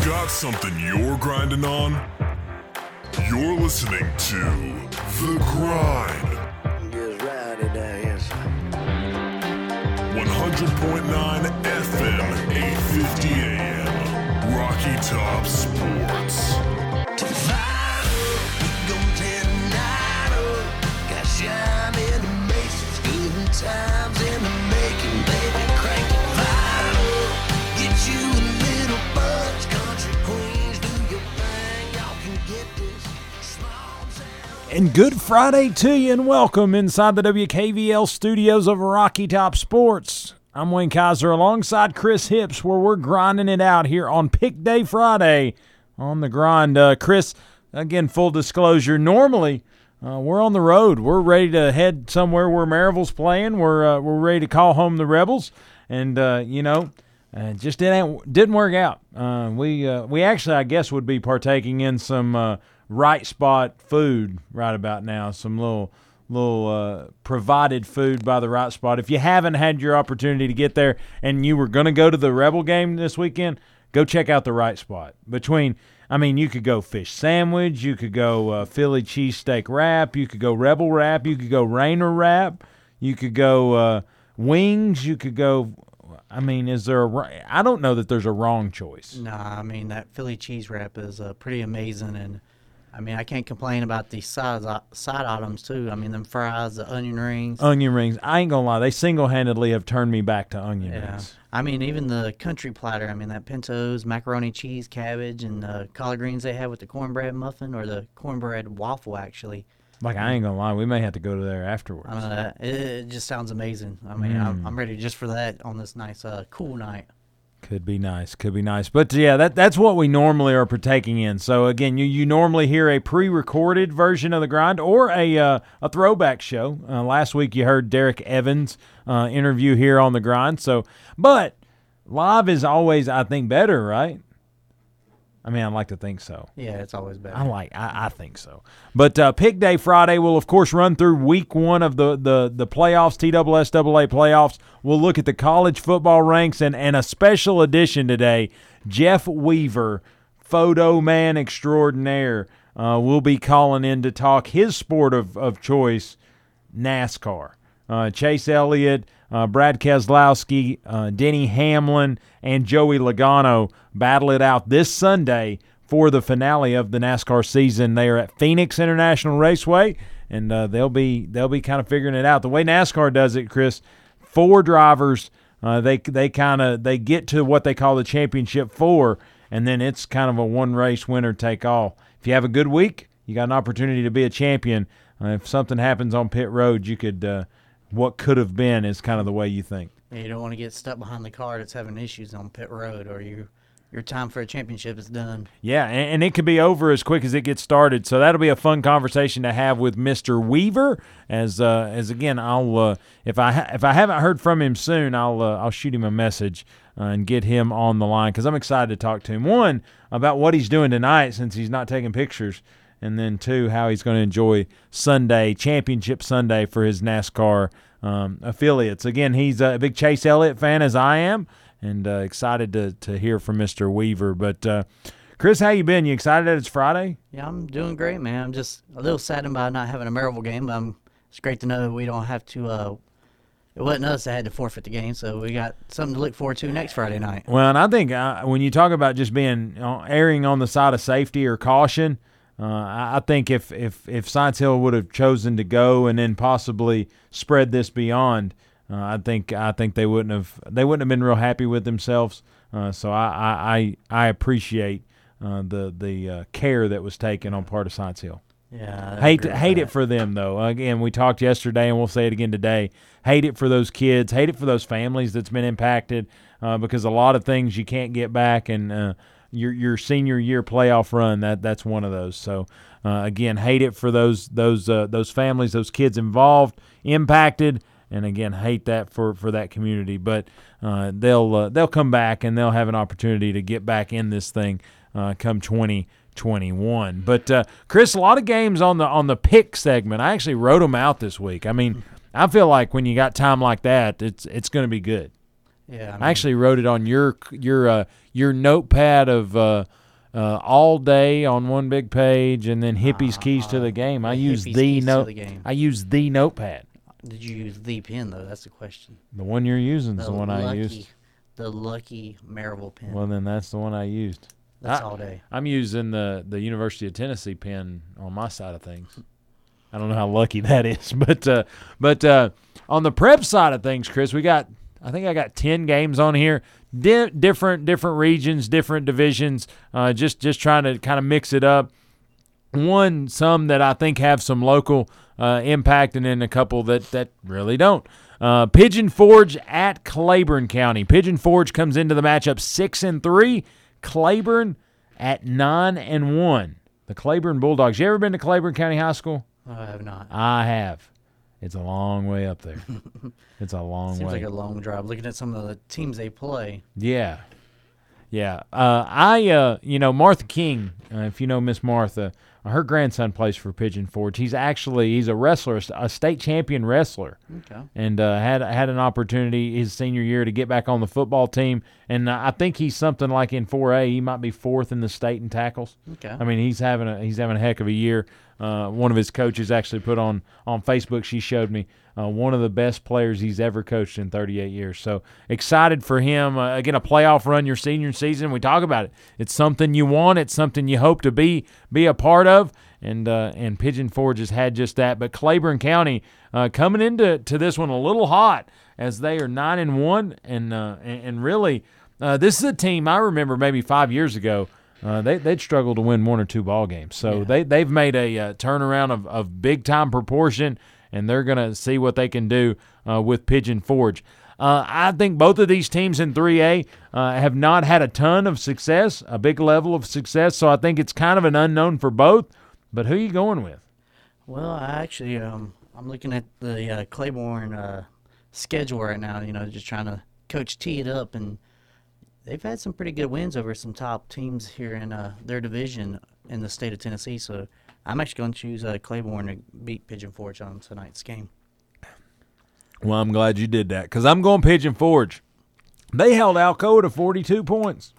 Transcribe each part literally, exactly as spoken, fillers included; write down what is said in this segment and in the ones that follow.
Got something you're grinding on? You're listening to The Grind. one hundred point nine F M, eight fifty A M, Rocky Top Sports. Times in the making, baby, crank it viral. Get you a little buzz, country queens, do your thing, y'all can get this small town. And good Friday to you, and welcome inside the W K V L studios of Rocky Top Sports. I'm Wayne Kaiser alongside Chris Hipps, where we're grinding it out here on Pick Day Friday on The Grind. Uh, Chris, again, full disclosure, normally, Uh, we're on the road. We're ready to head somewhere where Maryville's playing. We're uh, we're ready to call home the Rebels, and uh, you know, uh, just didn't didn't work out. Uh, we uh, we actually, I guess, would be partaking in some uh, right spot food right about now. Some little little uh, provided food by the right spot. If you haven't had your opportunity to get there, and you were going to go to the Rebel game this weekend, go check out the right spot. Between, I mean, you could go fish sandwich, you could go uh, Philly cheesesteak wrap, you could go Rebel wrap, you could go Rainer wrap, you could go uh, wings, you could go, I mean, is there a, I don't know that there's a wrong choice. Nah, I mean, that Philly cheese wrap is uh, pretty amazing, and I mean, I can't complain about the side, side items, too. I mean, them fries, the onion rings. Onion rings. I ain't going to lie. They single-handedly have turned me back to onion yeah. rings. I mean, even the country platter. I mean, that pintos, macaroni, cheese, cabbage, and the collard greens they have with the cornbread muffin or the cornbread waffle, actually. Like, I ain't going to lie. We may have to go to there afterwards. I know, it, it just sounds amazing. I mean, mm. I'm, I'm ready just for that on this nice, uh, cool night. Could be nice, could be nice. But, yeah, that that's what we normally are partaking in. So, again, you, you normally hear a pre-recorded version of The Grind or a uh, a throwback show. Uh, last week you heard Derek Evans' uh, interview here on The Grind. So, but live is always, I think, better, right? I mean, I like to think so. Yeah, it's always better. I like, I, I think so. But uh, Pick Day Friday will, of course, run through week one of the the the playoffs, T S S A A playoffs. We'll look at the college football ranks, and, and a special edition today, Jeff Weaver, photo man extraordinaire, uh, will be calling in to talk his sport of, of choice, NASCAR. Uh, Chase Elliott, Uh, Brad Keselowski, uh, Denny Hamlin, and Joey Logano battle it out this Sunday for the finale of the NASCAR season. They are at Phoenix International Raceway, and uh, they'll be they'll be kind of figuring it out. The way NASCAR does it, Chris, four drivers, uh, they they kind of they get to what they call the championship four, and then it's kind of a one race winner take all. If you have a good week, you got an opportunity to be a champion. Uh, if something happens on pit road, you could. Uh, What could have been is kind of the way you think. You don't want to get stuck behind the car that's having issues on pit road, or you, your time for a championship is done. Yeah, and, and it could be over as quick as it gets started. So that'll be a fun conversation to have with Mister Weaver. As uh, as again, I'll uh, if I ha- if I haven't heard from him soon, I'll uh, I'll shoot him a message uh, and get him on the line, because I'm excited to talk to him. One, about what he's doing tonight since he's not taking pictures. And then, two, how he's going to enjoy Sunday, Championship Sunday, for his NASCAR um, affiliates. Again, he's a big Chase Elliott fan, as I am, and uh, excited to to hear from Mister Weaver. But, uh, Chris, how you been? You excited that it's Friday? Yeah, I'm doing great, man. I'm just a little saddened by not having a Maryville game, but I'm, it's great to know we don't have to uh, – it wasn't us that had to forfeit the game, so we got something to look forward to next Friday night. Well, and I think uh, when you talk about just being uh, erring on the side of safety or caution – Uh, I think if, if, if Science Hill would have chosen to go and then possibly spread this beyond, uh, I think I think they wouldn't have they wouldn't have been real happy with themselves. Uh, so I I, I appreciate uh, the the uh, care that was taken on part of Science Hill. Yeah, I hate hate it for them though. Again, we talked yesterday and we'll say it again today. Hate it for those kids. Hate it for those families that's been impacted uh, because a lot of things you can't get back, and. Uh, Your your senior year playoff run, that that's one of those. So uh, again, hate it for those those uh, those families, those kids involved, impacted, and again, hate that for, for that community. But uh, they'll uh, they'll come back and they'll have an opportunity to get back in this thing uh, come twenty twenty-one. But uh, Chris, a lot of games on the on the pick segment. I actually wrote them out this week. I mean, I feel like when you got time like that, it's it's going to be good. Yeah, I, mean, I actually wrote it on your your uh, your notepad of uh, uh, all day on one big page, and then Hippie's uh, keys uh, to the game. I use the note. I use the notepad. Did you use the pen though? That's the question. The one you're using is the, the one lucky, I used. The lucky Maryville pen. Well, then that's the one I used. That's I, all day. I'm using the, the University of Tennessee pen on my side of things. I don't know how lucky that is, but uh, but uh, on the prep side of things, Chris, we got. I think I got ten games on here, Di- different different regions, different divisions, uh, just, just trying to kind of mix it up. One, some that I think have some local uh, impact, and then a couple that, that really don't. Uh, Pigeon Forge at Claiborne County. Pigeon Forge comes into the matchup six and three, Claiborne at nine and one. The Claiborne Bulldogs. You ever been to Claiborne County High School? I have not. I have. It's a long way up there. It's a long Seems way. Seems like a long drive. Looking at some of the teams they play. Yeah. Yeah. Uh, I, uh, you know, Martha King, uh, if you know Miss Martha, her grandson plays for Pigeon Forge. He's actually, he's a wrestler, a state champion wrestler. Okay. And uh, had had an opportunity his senior year to get back on the football team. And uh, I think he's something like in four A, he might be fourth in the state in tackles. Okay. I mean, he's having a, he's having a heck of a year. Uh, one of his coaches actually put on, on Facebook, she showed me, uh, one of the best players he's ever coached in thirty-eight years. So excited for him. Uh, again, a playoff run your senior season. We talk about it. It's something you want. It's something you hope to be be a part of. And uh, and Pigeon Forge has had just that. But Claiborne County uh, coming into to this one a little hot as they are nine and one. And, uh, and, and really, uh, this is a team I remember maybe five years ago. Uh, they, they'd struggle to win one or two ball games. So yeah. they, they've made a uh, turnaround of, of big-time proportion, and they're going to see what they can do uh, with Pigeon Forge. Uh, I think both of these teams in three A uh, have not had a ton of success, a big level of success, so I think it's kind of an unknown for both. But who are you going with? Well, I actually um, I'm looking at the uh, Claiborne uh, schedule right now, you know, just trying to coach tee it up and – they've had some pretty good wins over some top teams here in uh, their division in the state of Tennessee. So I'm actually going to choose uh, Claiborne to beat Pigeon Forge on tonight's game. Well, I'm glad you did that because I'm going Pigeon Forge. They held Alcoa to forty-two points.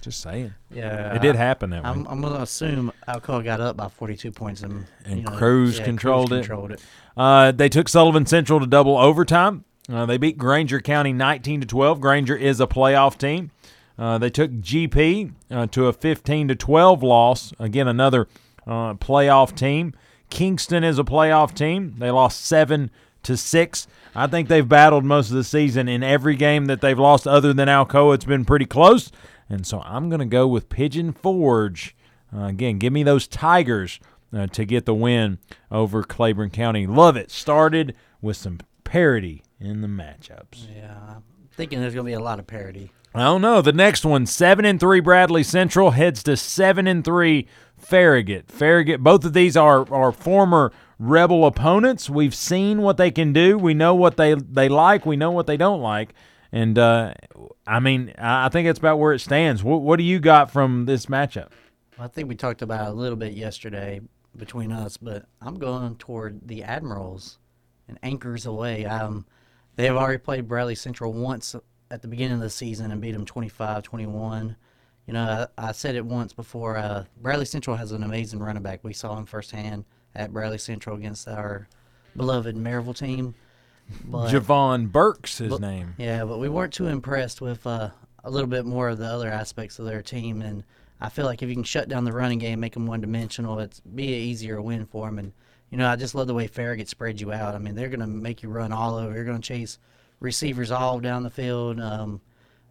Just saying. Yeah. It did happen that way. I'm, I'm going to assume Alcoa got up by forty-two points. And, and you know, cruise, yeah, controlled cruise controlled it. it. Uh, they took Sullivan Central to double overtime. Uh, they beat Granger County nineteen to twelve. Granger is a playoff team. Uh, they took G P uh, to a fifteen to twelve loss. Again, another uh, playoff team. Kingston is a playoff team. They lost seven to six. I think they've battled most of the season. In every game that they've lost other than Alcoa, it's been pretty close. And so I'm going to go with Pigeon Forge. Uh, again, give me those Tigers uh, to get the win over Claiborne County. Love it. Started with some parity in the matchups. Yeah, I'm thinking there's going to be a lot of parity. I don't know. The next one, seven and three Bradley Central heads to seven and three Farragut. Farragut, both of these are, are former Rebel opponents. We've seen what they can do. We know what they, they like. We know what they don't like. And, uh, I mean, I think that's about where it stands. What, what do you got from this matchup? Well, I think we talked about it a little bit yesterday between us, but I'm going toward the Admirals and anchors away. Um, They have already played Bradley Central once at the beginning of the season and beat them twenty-five twenty-one. You know, I, I said it once before. Uh, Bradley Central has an amazing running back. We saw him firsthand at Bradley Central against our beloved Maryville team. But, Javon Burks, his but, name. Yeah, but we weren't too impressed with uh, a little bit more of the other aspects of their team. And I feel like if you can shut down the running game, make them one-dimensional, it'd be an easier win for them. And you know, I just love the way Farragut spreads you out. I mean, they're going to make you run all over. They're going to chase receivers all down the field. Um,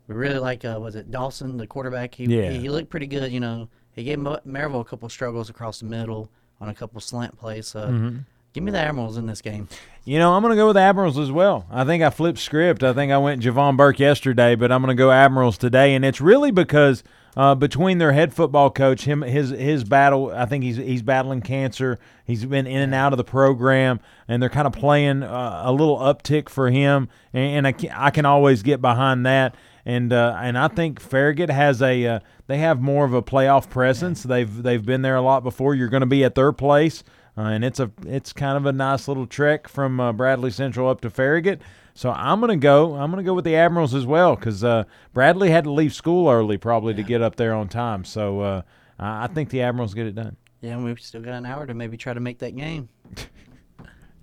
we really like, uh, was it Dawson, the quarterback? He, yeah. he he looked pretty good, you know. He gave Maryville a couple struggles across the middle on a couple slant plays. So mm-hmm. Give me the Admirals in this game. You know, I'm going to go with the Admirals as well. I think I flipped script. I think I went Javon Burke yesterday, but I'm going to go Admirals today. And it's really because – Uh, between their head football coach, him his his battle, I think he's he's battling cancer. He's been in and out of the program, and they're kind of playing uh, a little uptick for him, and, and I, can, I can always get behind that. And uh, and I think Farragut has a uh, they have more of a playoff presence. They've they've been there a lot before. You're going to be at third place, uh, and it's a it's kind of a nice little trek from uh, Bradley Central up to Farragut. So I'm going to go. I'm going to go with the Admirals as well because uh, Bradley had to leave school early probably yeah. to get up there on time. So uh, I think the Admirals get it done. Yeah, and we've still got an hour to maybe try to make that game.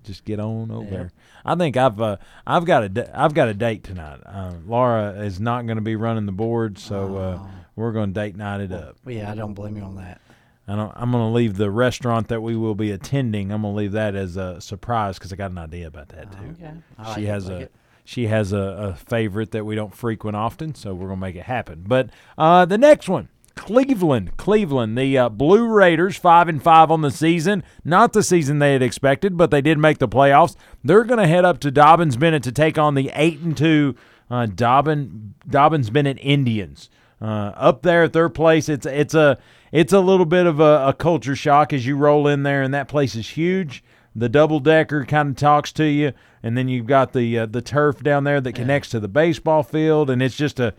Just get on over there. Yeah. I think I've uh, I've got a d- I've got a date tonight. Uh, Laura is not going to be running the board, so uh, oh. we're going to date night it well, up. Yeah, I don't blame you on that. I don't, I'm going to leave the restaurant that we will be attending. I'm going to leave that as a surprise because I got an idea about that too. Okay. Like she, it, has like a, she has a she has a favorite that we don't frequent often, so we're going to make it happen. But uh, the next one. Cleveland, Cleveland, the uh, Blue Raiders, five and five on the season. Not the season they had expected, but they did make the playoffs. They're going to head up to Dobyns-Bennett to take on the eight and two uh, Dobbin Dobyns-Bennett Indians. Uh, up there at their place, it's it's a it's a little bit of a, a culture shock as you roll in there, and that place is huge. The double decker kind of talks to you, and then you've got the uh, the turf down there that connects to the baseball field, and it's just a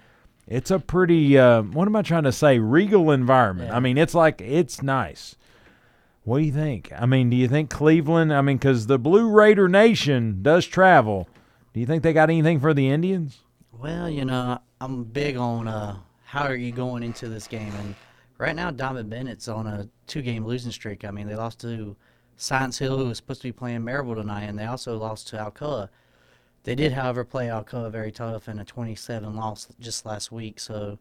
It's a pretty, uh, what am I trying to say, regal environment. Yeah. I mean, it's like, it's nice. What do you think? I mean, do you think Cleveland, I mean, because the Blue Raider Nation does travel. Do you think they got anything for the Indians? Well, you know, I'm big on uh, how are you going into this game. And right now, Donovan Bennett's on a two-game losing streak. I mean, they lost to Science Hill, who was supposed to be playing Maryville tonight, and they also lost to Alcoa. They did, however, play Alcoa very tough in a twenty-seven loss just last week. So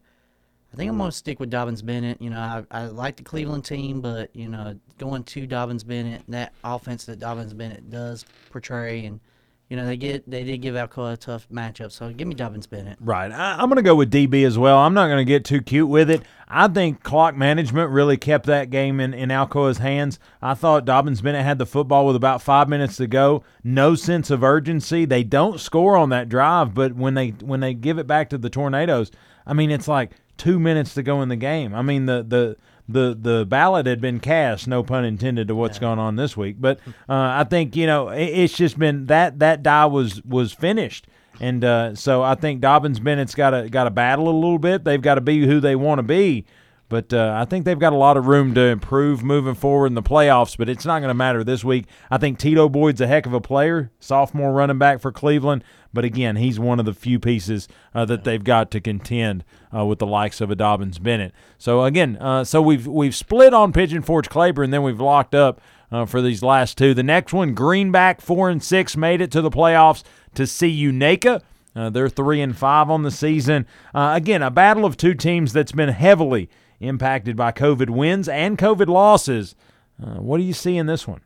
I think I'm going to stick with Dobyns-Bennett. You know, I, I like the Cleveland team, but, you know, going to Dobyns-Bennett, that offense that Dobyns-Bennett does portray, and, you know, they get they did give Alcoa a tough matchup. So give me Dobyns-Bennett. Right. I, I'm going to go with D B as well. I'm not going to get too cute with it. I think clock management really kept that game in, in Alcoa's hands. I thought Dobyns-Bennett had the football with about five minutes to go. No sense of urgency. They don't score on that drive, but when they when they give it back to the Tornadoes, I mean, it's like two minutes to go in the game. I mean, the the the, the ballot had been cast, no pun intended, to what's yeah. gone on this week. But uh, I think, you know, it, it's just been that that die was was finished. And uh, so I think Dobyns-Bennett's got to got to battle a little bit. They've got to be who they want to be. But uh, I think they've got a lot of room to improve moving forward in the playoffs, but it's not going to matter this week. I think Tito Boyd's a heck of a player, sophomore running back for Cleveland. But, again, he's one of the few pieces uh, that they've got to contend uh, with the likes of a Dobyns-Bennett. So, again, uh, so we've we've split on Pigeon Forge Claiborne, and then we've locked up uh, for these last two. The next one, Greenback, four and six, made it to the playoffs to see Unaka. Uh, they're three and five on the season. Uh, again, a battle of two teams that's been heavily impacted by COVID wins and COVID losses. Uh, what do you see in this one?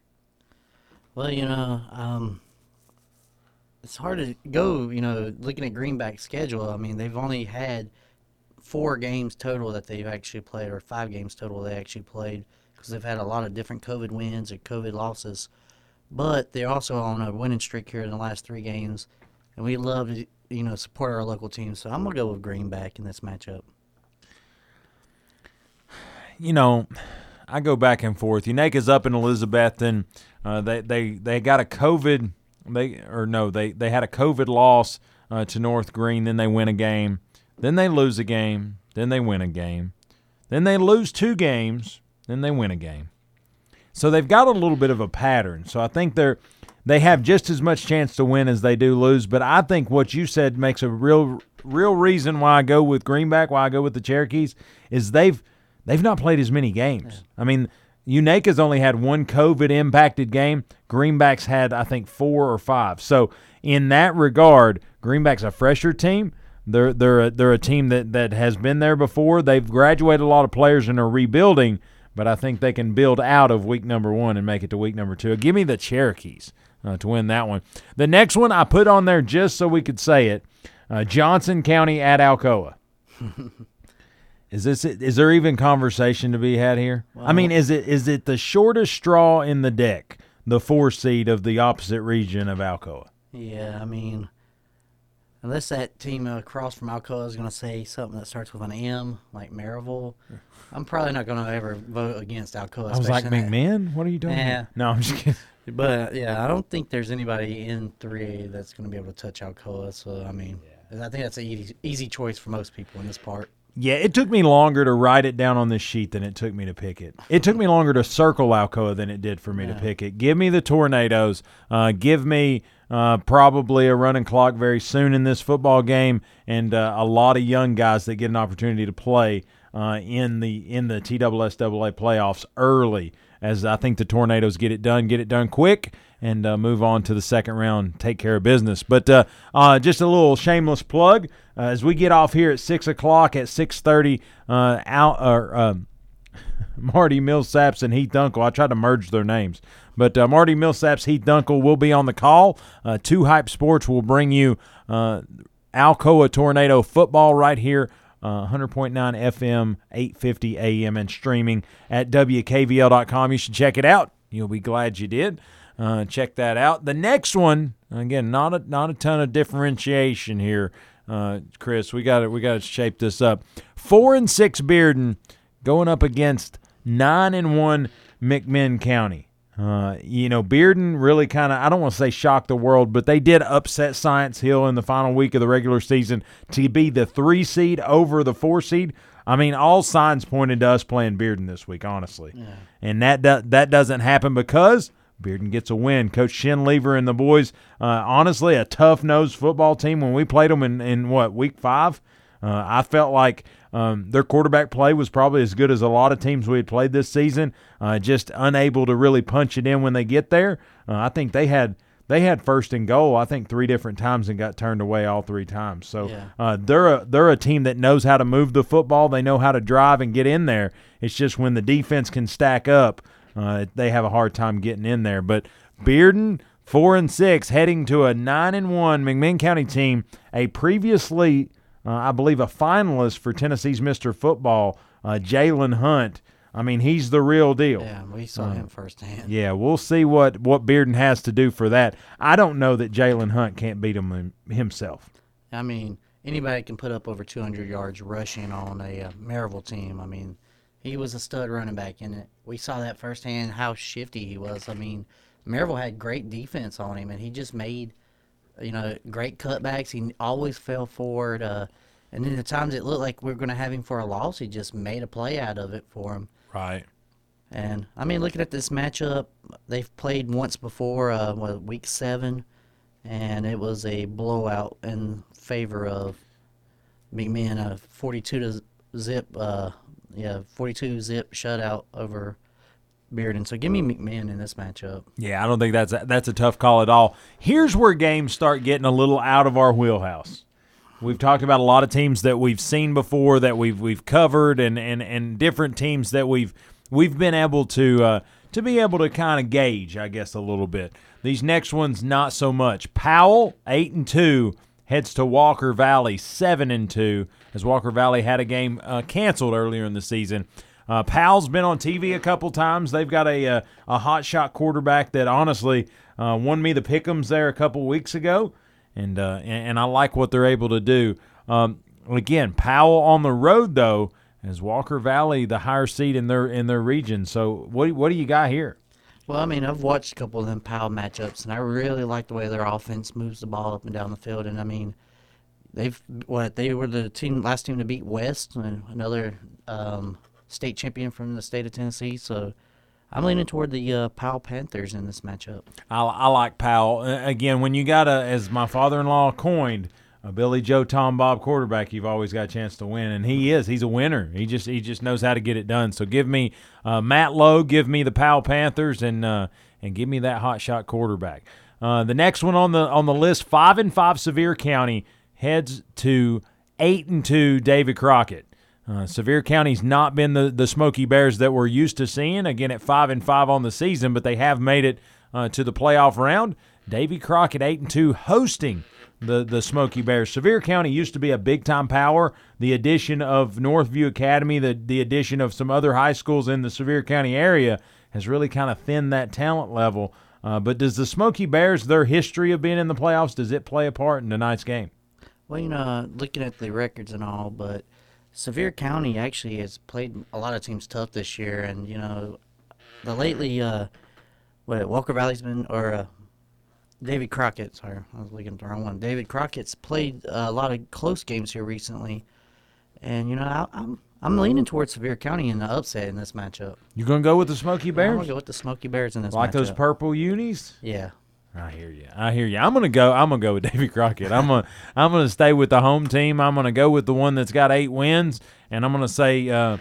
Well, you know, um, it's hard to go, you know, looking at Greenback's schedule. I mean, they've only had four games total that they've actually played, or five games total they actually played, because they've had a lot of different COVID wins or COVID losses. But they're also on a winning streak here in the last three games, and we love to, you know, support our local teams. So I'm going to go with Greenback in this matchup. You know, I go back and forth. Unaka's up in Elizabethton. Uh, they they they got a COVID. They or no, they they had a COVID loss uh, to North Green. Then they win a game. Then they lose a game. Then they win a game. Then they lose two games. Then they win a game. So they've got a little bit of a pattern. So I think they're they have just as much chance to win as they do lose. But I think what you said makes a real real reason why I go with Greenback. Why I go with the Cherokees is they've. They've not played as many games. I mean, Unaka's only had one COVID-impacted game. Greenback's had, I think, four or five. So, in that regard, Greenback's a fresher team. They're they're a, they're a team that, that has been there before. They've graduated a lot of players and are rebuilding, but I think they can build out of week number one and make it to week number two. Give me the Cherokees uh, to win that one. The next one I put on there just so we could say it, uh, Johnson County at Alcoa. Is this? Is there even conversation to be had here? Wow. I mean, is it is it the shortest straw in the deck, the four seed of the opposite region of Alcoa? Yeah, I mean, unless that team across from Alcoa is going to say something that starts with an M, like Maryville, I'm probably not going to ever vote against Alcoa. I was like, McMahon? What are you doing? Yeah. No, I'm just kidding. But, yeah, I don't think there's anybody in three A that's going to be able to touch Alcoa. So, I mean, yeah. I think that's an easy, easy choice for most people in this part. Yeah, it took me longer to write it down on this sheet than it took me to pick it. It took me longer to circle Alcoa than it did for me yeah. to pick it. Give me the Tornadoes. Uh, give me uh, probably a running clock very soon in this football game, and uh, a lot of young guys that get an opportunity to play uh, in the in the T S S A A playoffs early, as I think the Tornadoes get it done, get it done quick, and uh, move on to the second round, take care of business. But uh, uh, just a little shameless plug, uh, as we get off here at six o'clock, at six thirty, uh, out, uh, uh, Marty Millsaps and Heath Dunkel, I tried to merge their names, but uh, Marty Millsaps, Heath Dunkel will be on the call. Uh, Two Hype Sports will bring you uh, Alcoa Tornado football right here, Uh, one hundred point nine F M, eight fifty A M, and streaming at W K V L dot com. You should check it out. You'll be glad you did. Uh, check that out. The next one, again, not a not a ton of differentiation here, uh, Chris. We got we got to shape this up. Four and six Bearden going up against nine and one McMinn County. Uh, you know, Bearden really kind of, I don't want to say shocked the world, but they did upset Science Hill in the final week of the regular season to be the three seed over the four seed. I mean, all signs pointed to us playing Bearden this week, honestly. Yeah. And that do, that doesn't happen because Bearden gets a win. Coach Shinlever and the boys, uh, honestly, a tough-nosed football team. When we played them in, in what, week five, uh, I felt like Um, their quarterback play was probably as good as a lot of teams we had played this season, uh, just unable to really punch it in when they get there. Uh, I think they had they had first and goal, I think, three different times and got turned away all three times. So yeah. uh, they're, a, they're a team that knows how to move the football. They know how to drive and get in there. It's just when the defense can stack up, uh, they have a hard time getting in there. But Bearden, four and six, heading to a nine and one McMinn County team, a previously – Uh, I believe a finalist for Tennessee's Mister Football, uh, Jalen Hunt. I mean, he's the real deal. Yeah, we saw um, him firsthand. Yeah, we'll see what, what Bearden has to do for that. I don't know that Jalen Hunt can't beat him himself. I mean, anybody can put up over two hundred yards rushing on a uh, Maryville team. I mean, he was a stud running back, and we saw that firsthand how shifty he was. I mean, Maryville had great defense on him, and he just made – you know, great cutbacks. He always fell forward. Uh, and then the times it looked like we were going to have him for a loss, he just made a play out of it for him. Right. And, I mean, looking at this matchup, they've played once before, uh, what, week seven, and it was a blowout in favor of McMinn, a forty-two to zip, uh, yeah, forty-two zip shutout over Bearden. So give me McMinn in this matchup. Yeah, I don't think that's a, that's a tough call at all. Here's where games start getting a little out of our wheelhouse. We've talked about a lot of teams that we've seen before, that we've we've covered, and and, and different teams that we've we've been able to uh, to be able to kind of gauge, I guess, a little bit. These next ones, not so much. Powell, eight and two, heads to Walker Valley, seven and two, as Walker Valley had a game uh, canceled earlier in the season. Uh, Powell's been on T V a couple times. They've got a a, a hotshot quarterback that honestly uh, won me the pick'ems there a couple weeks ago, and, uh, and and I like what they're able to do. Um, again, Powell on the road though, as Walker Valley the higher seed in their in their region. So what what do you got here? Well, I mean, I've watched a couple of them Powell matchups, and I really like the way their offense moves the ball up and down the field. And I mean, they've what they were the team last team to beat West, and another. Um, state champion from the state of Tennessee, so I'm leaning toward the uh, Powell Panthers in this matchup. I, I like Powell. Again, when you got a, as my father-in-law coined, a Billy Joe Tom Bob quarterback, you've always got a chance to win, and he is. He's a winner. He just he just knows how to get it done. So give me uh, Matt Lowe, give me the Powell Panthers, and uh, and give me that hotshot quarterback. Uh, the next one on the on the list, five and five Sevier County heads to eight and two David Crockett. Uh, Sevier County's not been the, the Smoky Bears that we're used to seeing, again, at five and five on the season, but they have made it uh, to the playoff round. Davy Crockett, eight and two, hosting the, the Smoky Bears. Sevier County used to be a big-time power. The addition of Northview Academy, the, the addition of some other high schools in the Sevier County area has really kind of thinned that talent level. Uh, but does the Smoky Bears, their history of being in the playoffs, does it play a part in tonight's game? Well, you know, looking at the records and all, but Sevier County actually has played a lot of teams tough this year, and you know, the lately, uh, what Walker Valley's been, or uh, David Crockett. Sorry, I was looking at the wrong one. David Crockett's played a lot of close games here recently, and you know, I, I'm I'm leaning towards Sevier County in the upset in this matchup. You're gonna go with the Smoky Bears? I'm gonna go with the Smoky Bears in this matchup. Like those purple unis? Yeah. I hear you. I hear you. I'm gonna go. I'm gonna go with David Crockett. I'm gonna I'm gonna stay with the home team. I'm gonna go with the one that's got eight wins, and I'm gonna say uh,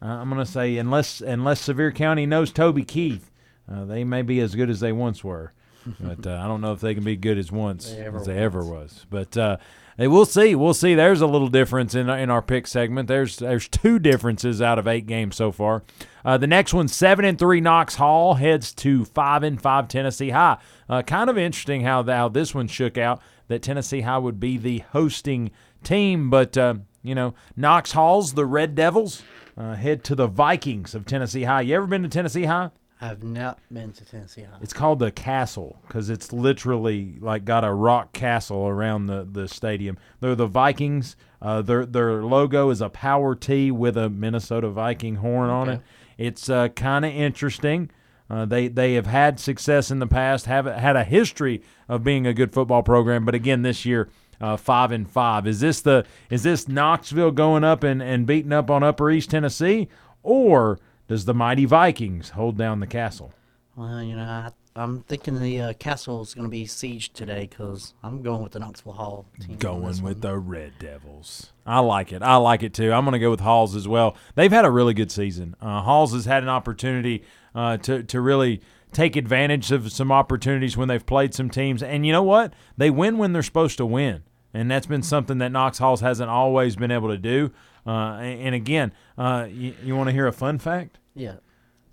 I'm gonna say unless unless Sevier County knows Toby Keith, uh, they may be as good as they once were, but uh, I don't know if they can be good as once they as they was. ever was. But uh, hey, we'll see. We'll see. There's a little difference in in our pick segment. There's there's two differences out of eight games so far. Uh, the next one, seven and three Knox Hall heads to five and five Tennessee High. Uh, kind of interesting how the, how this one shook out, that Tennessee High would be the hosting team, but uh, you know, Knox Hall's the Red Devils uh, head to the Vikings of Tennessee High. You ever been to Tennessee High? I've not been to Tennessee High. It's called the Castle because it's literally like got a rock castle around the, the stadium. They're the Vikings. Uh, their their logo is a power T with a Minnesota Viking horn on okay. it. It's uh, kind of interesting. Uh, they they have had success in the past, have had a history of being a good football program, but again this year, uh, five and five. Is this the is this Knoxville going up and, and beating up on Upper East Tennessee, or does the mighty Vikings hold down the castle? Well, you know, I, I'm thinking the uh, castle is going to be sieged today because I'm going with the Knoxville Hall team. Going with one. the Red Devils. I like it. I like it, too. I'm going to go with Halls as well. They've had a really good season. Uh, Halls has had an opportunity uh, to, to really take advantage of some opportunities when they've played some teams. And you know what? They win when they're supposed to win. And that's been something that Knox Halls hasn't always been able to do. Uh, and again, uh, you, you want to hear a fun fact? Yeah.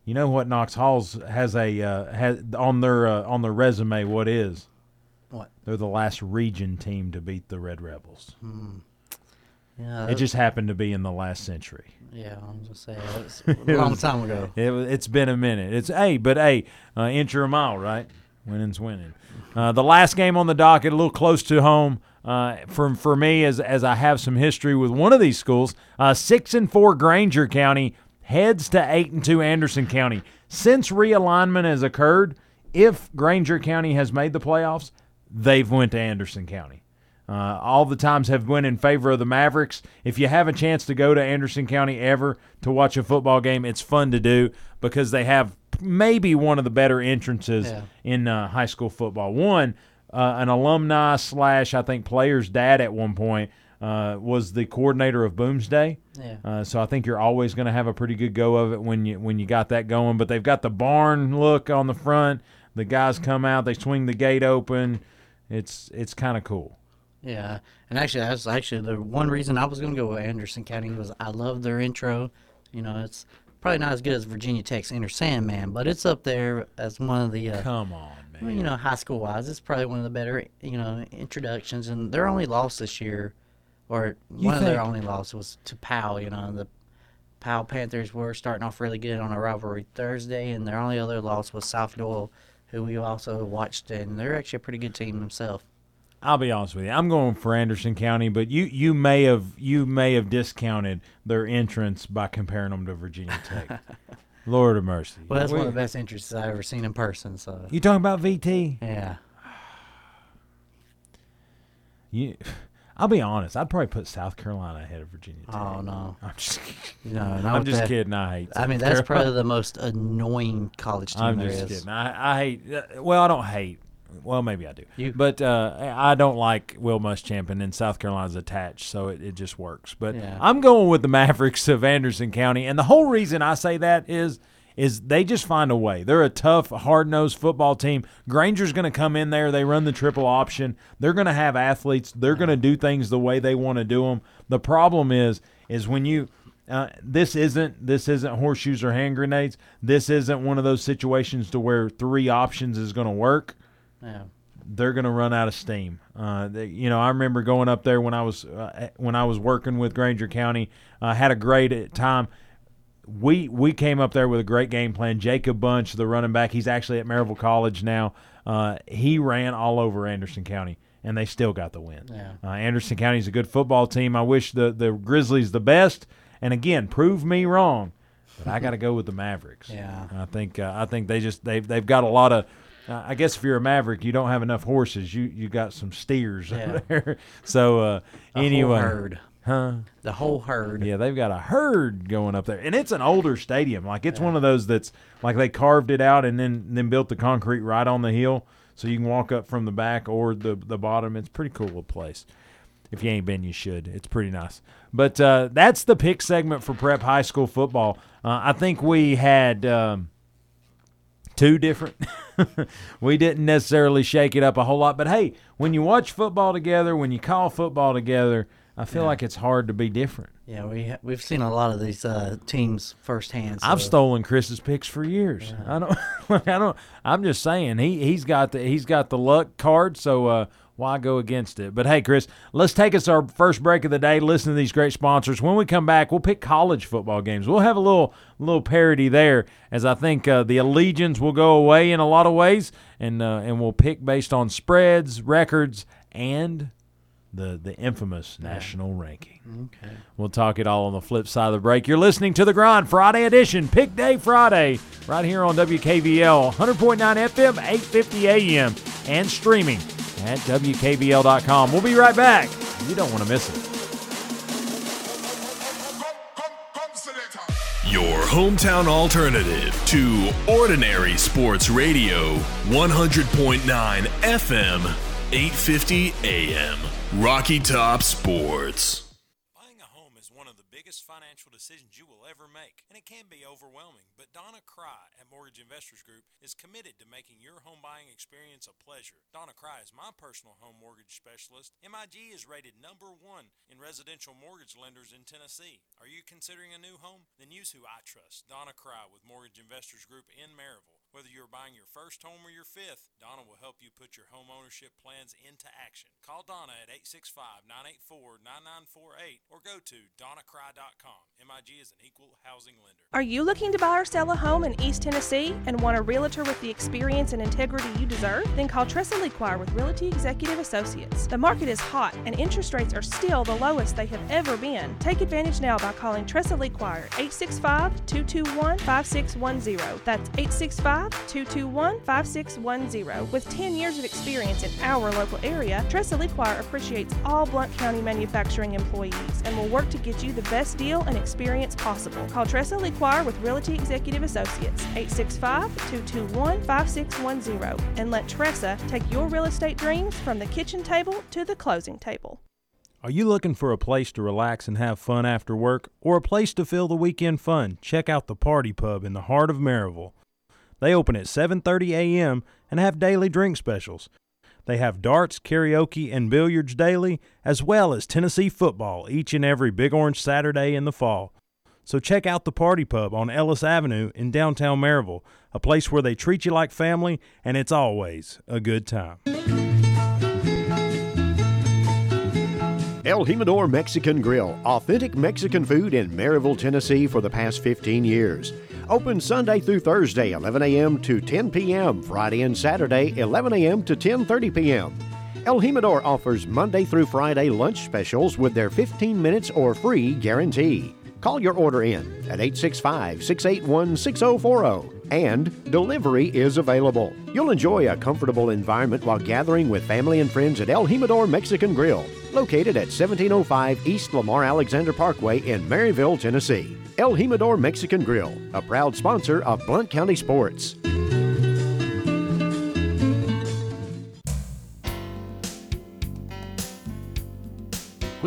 You know what Knox Halls has a uh, has on their uh, on their resume? What is? What? They're the last region team to beat the Red Rebels. Mm. Yeah. It just happened to be in the last century. Yeah, I'm just saying, it's a long was, time ago. It was, it's been a minute. It's hey, but hey, uh, inch or a mile, right? Winning's winning. Uh, the last game on the docket, a little close to home. Uh, for, for me, as as I have some history with one of these schools, uh, six and four Granger County heads to eight and two Anderson County. Since realignment has occurred, if Granger County has made the playoffs, they've went to Anderson County. Uh, all the times have went in favor of the Mavericks. If you have a chance to go to Anderson County ever to watch a football game, it's fun to do because they have maybe one of the better entrances yeah. in uh, high school football. One. Uh, an alumni slash, I think, player's dad at one point uh, was the coordinator of Boomsday. Yeah. Uh, so I think you're always going to have a pretty good go of it when you when you got that going. But they've got the barn look on the front. The guys come out. They swing the gate open. It's it's kind of cool. Yeah, and actually that's actually the one reason I was going to go with Anderson County was I love their intro. You know, it's probably not as good as Virginia Tech's Inner Sandman, but it's up there as one of the uh, – Come on. Well, you know, high school wise, it's probably one of the better, you know, introductions. And their only loss this year, or you one think? of their only losses, was to Powell. You know, the Powell Panthers were starting off really good on a rivalry Thursday, and their only other loss was South Doyle, who we also watched, and they're actually a pretty good team themselves. I'll be honest with you, I'm going for Anderson County, but you, you may have you may have discounted their entrance by comparing them to Virginia Tech. Lord of mercy. Well, that's We're, one of the best entrances I've ever seen in person. So you talking about V T? Yeah. You, I'll be honest. I'd probably put South Carolina ahead of Virginia Tech. Oh no! I'm just kidding. No, I'm just that. kidding. I hate. South I mean, that's Carolina. probably the most annoying college team I'm there just is. Kidding. I, I hate. Well, I don't hate. Well, maybe I do. You, but uh, I don't like Will Muschamp, and then South Carolina's attached, so it, it just works. But yeah. I'm going with the Mavericks of Anderson County, and the whole reason I say that is is they just find a way. They're a tough, hard-nosed football team. Granger's going to come in there. They run the triple option. They're going to have athletes. They're going to do things the way they want to do them. The problem is is when you uh, – this isn't this isn't horseshoes or hand grenades. This isn't one of those situations to where three options is going to work. Yeah. They're going to run out of steam. Uh, they, you know, I remember going up there when I was uh, when I was working with Granger County. I uh, had a great time. We we came up there with a great game plan. Jacob Bunch, the running back, he's actually at Maryville College now. Uh, he ran all over Anderson County, and they still got the win. Yeah. Uh, Anderson County's a good football team. I wish the, the Grizzlies the best. And, again, prove me wrong, but I got to go with the Mavericks. Yeah. I think uh, I think they just they've, they've got a lot of – I guess if you're a Maverick, you don't have enough horses. You you got some steers yeah. over there. So uh, the anyway, whole herd. huh? The whole herd. Yeah, they've got a herd going up there, and it's an older stadium. Like it's yeah. one of those that's like they carved it out and then, then built the concrete right on the hill. So you can walk up from the back or the the bottom. It's pretty cool a place. If you ain't been, you should. It's pretty nice. But uh, that's the pick segment for prep high school football. Uh, I think we had um, two different. We didn't necessarily shake it up a whole lot. But, hey, when you watch football together, when you call football together, I feel yeah. like it's hard to be different. Yeah, we, we've seen a lot of these uh, teams firsthand. So. I've stolen Chris's picks for years. Yeah. I don't. I don't. I'm just saying he he's got the he's got the luck card. So uh, why go against it? But hey, Chris, let's take us our first break of the day. Listen to these great sponsors. When we come back, we'll pick college football games. We'll have a little little parody there, as I think uh, the allegiance will go away in a lot of ways, and uh, and we'll pick based on spreads, records, and. The the infamous national ranking. Okay. We'll talk it all on the flip side of the break. You're listening to The Grind, Friday edition, Pick Day Friday, right here on W K V L, one hundred point nine F M, eight fifty A M, and streaming at W K V L dot com. We'll be right back. You don't want to miss it. Your hometown alternative to Ordinary Sports Radio, one hundred point nine F M, eight fifty A M. Rocky Top Sports. Buying a home is one of the biggest financial decisions you will ever make, and it can be overwhelming. But Donna Cry at Mortgage Investors Group is committed to making your home buying experience a pleasure. Donna Cry is my personal home mortgage specialist. M I G is rated number one in residential mortgage lenders in Tennessee. Are you considering a new home? Then use who I trust, Donna Cry with Mortgage Investors Group in Maryville. Whether you're buying your first home or your fifth, Donna will help you put your home ownership plans into action. Call Donna at eight six five, nine eight four, nine nine four eight or go to donna cry dot com. M I G is an equal housing lender. Are you looking to buy or sell a home in East Tennessee and want a realtor with the experience and integrity you deserve? Then call Tressa Lequire with Realty Executive Associates. The market is hot and interest rates are still the lowest they have ever been. Take advantage now by calling Tressa Lequire, eight six five, two two one, five six one zero. That's eight six five, two two one, five six one zero. With ten years of experience in our local area, Tressa Lequire appreciates all Blount County manufacturing employees and will work to get you the best deal and experience possible. Call Tressa Lequire with Realty Executive Associates, eight six five, two two one, five six one zero, and let Tressa take your real estate dreams from the kitchen table to the closing table. Are you looking for a place to relax and have fun after work, or a place to fill the weekend fun? Check out the Party Pub in the heart of Maryville. They open at seven thirty a m and have daily drink specials. They have darts, karaoke, and billiards daily, as well as Tennessee football each and every Big Orange Saturday in the fall. So check out the Party Pub on Ellis Avenue in downtown Maryville, a place where they treat you like family, and it's always a good time. El Jimador Mexican Grill, authentic Mexican food in Maryville, Tennessee for the past fifteen years. Open Sunday through Thursday, eleven a m to ten p m Friday and Saturday, eleven a m to ten thirty p m El Jimador offers Monday through Friday lunch specials with their fifteen minutes or free guarantee. Call your order in at eight six five, six eight one, six zero four zero, and delivery is available. You'll enjoy a comfortable environment while gathering with family and friends at El Jimador Mexican Grill, located at seventeen oh five East Lamar Alexander Parkway in Maryville, Tennessee. El Jimador Mexican Grill, a proud sponsor of Blount County Sports.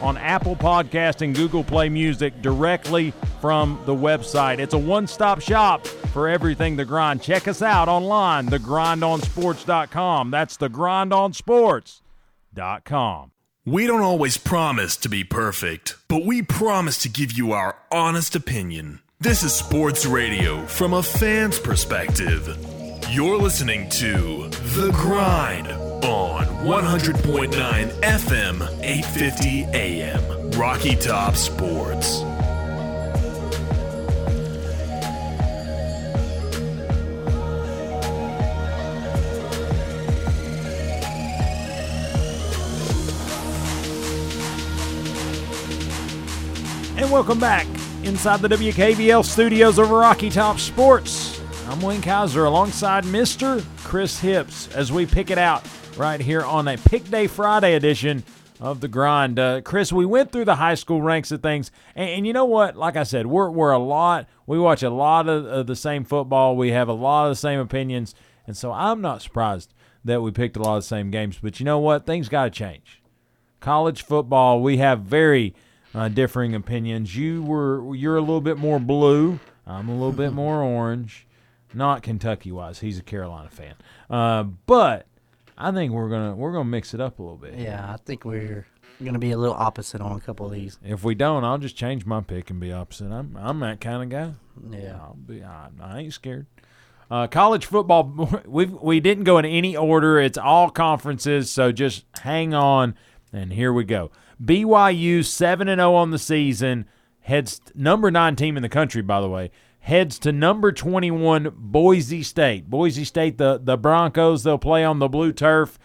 on Apple Podcast and Google Play Music directly from the website. It's a one-stop shop for everything The Grind. Check us out online, the grind on sports dot com. That's the grind on sports dot com. We don't always promise to be perfect, but we promise to give you our honest opinion. This is sports radio from a fan's perspective. You're listening to The Grind on one hundred point nine F M, eight fifty A M, Rocky Top Sports. And welcome back inside the W K V L studios of Rocky Top Sports. I'm Wayne Kaiser alongside Mister Chris Hipps as we pick it out right here on a Pick Day Friday edition of The Grind. Uh, Chris, we went through the high school ranks of things, and, and you know what? Like I said, we're we're a lot. We watch a lot of, of the same football. We have a lot of the same opinions, and so I'm not surprised that we picked a lot of the same games. But you know what? Things got to change. College football, we have very uh, differing opinions. You were you're a little bit more blue. I'm a little bit more orange. Not Kentucky-wise. He's a Carolina fan. Uh, but I think we're gonna we're gonna mix it up a little bit. Yeah, I think we're gonna be a little opposite on a couple of these. If we don't, I'll just change my pick and be opposite. I'm I'm that kind of guy. Yeah, I'll be. I, I ain't scared. Uh, college football. We we didn't go in any order. It's all conferences. So just hang on, and here we go. B Y U seven and zero on the season. Heads number nine team in the country, by the way. Heads to number twenty-one, Boise State. Boise State, the, the Broncos, they'll play on the blue turf.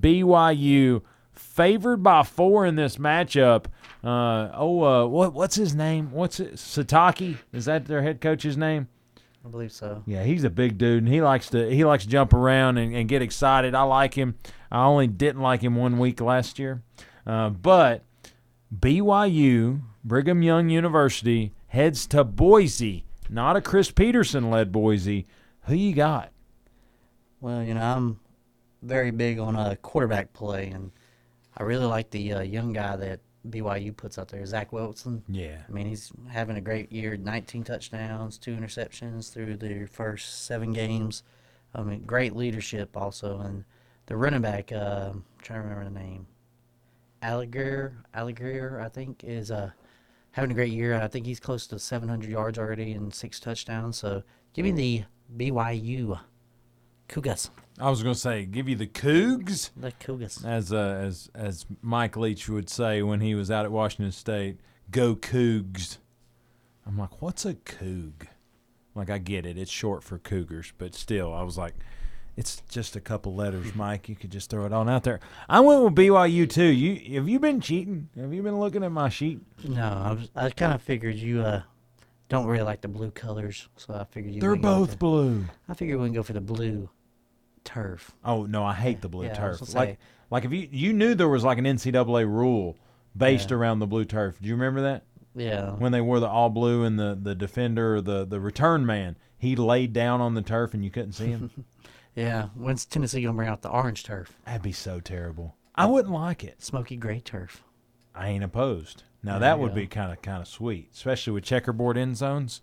B Y U favored by four in this matchup. Uh, oh, uh, what what's his name? What's it? Sataki? Is that their head coach's name? I believe so. Yeah, he's a big dude, and he likes to he likes to jump around and, and get excited. I like him. I only didn't like him one week last year. Uh, but B Y U, Brigham Young University, heads to Boise. Not a Chris Peterson-led Boise. Who you got? Well, you know, I'm very big on uh, quarterback play, and I really like the uh, young guy that B Y U puts out there, Zach Wilson. Yeah. I mean, he's having a great year, nineteen touchdowns, two interceptions through their first seven games. I mean, great leadership also. And the running back, uh, I'm trying to remember the name, Allegier, Allegier, I think, is a uh, having a great year. I think he's close to seven hundred yards already and six touchdowns. So give me the B Y U Cougars. I was going to say, give you the Cougs. The Cougars. As uh, as as Mike Leach would say when he was out at Washington State, go Cougs. I'm like, what's a Coug? Like, I get it. It's short for Cougars. But still, I was like, it's just a couple letters, Mike. You could just throw it on out there. I went with B Y U, too. You Have you been cheating? Have you been looking at my sheet? No, I, was, I kind of figured you uh, don't really like the blue colors, so I figured you They're both the, blue. I figured you wouldn't go for the blue turf. Oh, no, I hate the blue yeah, turf. Like, say, like if you, you knew there was like an N C double A rule based yeah. around the blue turf. Do you remember that? Yeah. When they wore the all blue and the, the defender, the, the return man, he laid down on the turf and you couldn't see him. Yeah, when's Tennessee going to bring out the orange turf? That'd be so terrible. I wouldn't like it. Smoky gray turf. I ain't opposed. Now, there that would go. be kind of kind of sweet, especially with checkerboard end zones.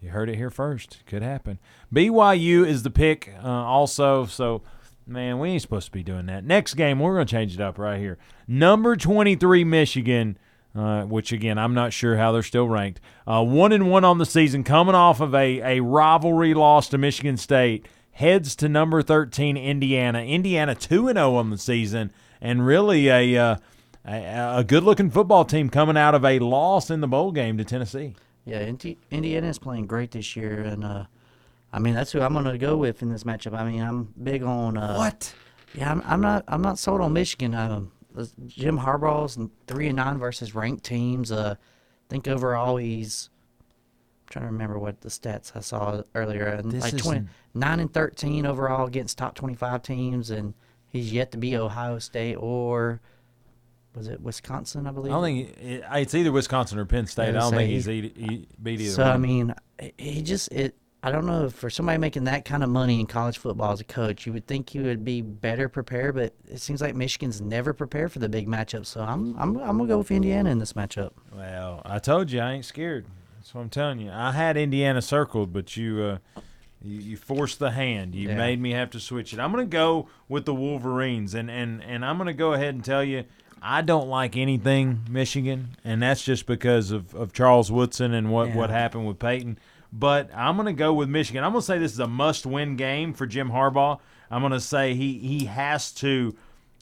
You heard it here first. Could happen. B Y U is the pick uh, also, so, man, we ain't supposed to be doing that. Next game, we're going to change it up right here. Number twenty-three, Michigan, uh, which, again, I'm not sure how they're still ranked. Uh, one and one on the season, coming off of a, a rivalry loss to Michigan State. Heads to number thirteen, Indiana. Indiana two and oh on the season, and really a, uh, a a good-looking football team coming out of a loss in the bowl game to Tennessee. Yeah, Indiana is playing great this year, and uh, I mean that's who I'm going to go with in this matchup. I mean I'm big on uh, what? Yeah, I'm, I'm not I'm not sold on Michigan. Um, Jim Harbaugh's three and nine versus ranked teams. Uh, I think overall he's. Trying to remember what the stats I saw earlier. This like twenty, nine and thirteen overall against top twenty-five teams, and he's yet to be Ohio State or was it Wisconsin, I believe? I don't think it, it's either Wisconsin or Penn State. I, I don't think he, he's e- e- beat either so, one. So, I mean, he just it. I don't know, if for somebody making that kind of money in college football as a coach, you would think he would be better prepared, but it seems like Michigan's never prepared for the big matchup. So I'm I'm I'm gonna go with Indiana in this matchup. Well, I told you I ain't scared. That's what I'm telling you. I had Indiana circled, but you uh, you, you forced the hand. You yeah. made me have to switch it. I'm gonna go with the Wolverines, and and and I'm gonna go ahead and tell you I don't like anything Michigan, and that's just because of of Charles Woodson and what, yeah. what happened with Peyton. But I'm going to go with Michigan. I'm going to say this is a must-win game for Jim Harbaugh. I'm going to say he he has to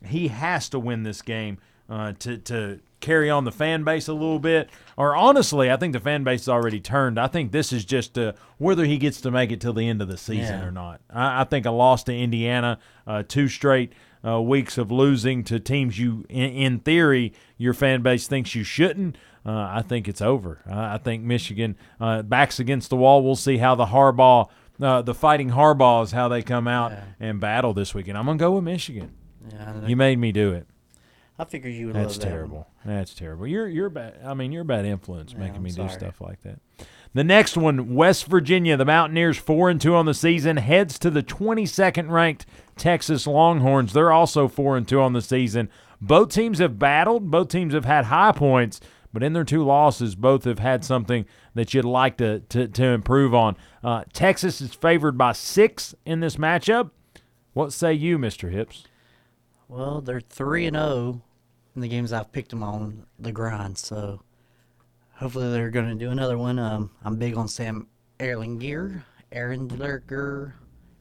he has to win this game uh, to to carry on the fan base a little bit. Or honestly, I think the fan base is already turned. I think this is just uh, whether he gets to make it till the end of the season yeah. or not. I, I think a loss to Indiana, uh, two straight uh, weeks of losing to teams you, in, in theory, your fan base thinks you shouldn't. Uh, I think it's over. Uh, I think Michigan uh, backs against the wall. We'll see how the Harbaugh, uh, the fighting Harbaughs, how they come out yeah. and battle this weekend. I'm going to go with Michigan. Yeah, you made me do it. I figured you would That's love terrible. That. That's terrible. You're you're bad. I mean, you're a bad influence yeah, making I'm me sorry. do stuff like that. The next one, West Virginia. The Mountaineers, four and two on the season, heads to the twenty-second ranked Texas Longhorns. They're also four and two on the season. Both teams have battled. Both teams have had high points. But in their two losses, both have had something that you'd like to to, to improve on. Uh, Texas is favored by six in this matchup. What say you, Mister Hipps? Well, they're three and oh in the games I've picked them on the grind. So hopefully they're going to do another one. Um, I'm big on Sam Ehlinger. Ehlinger.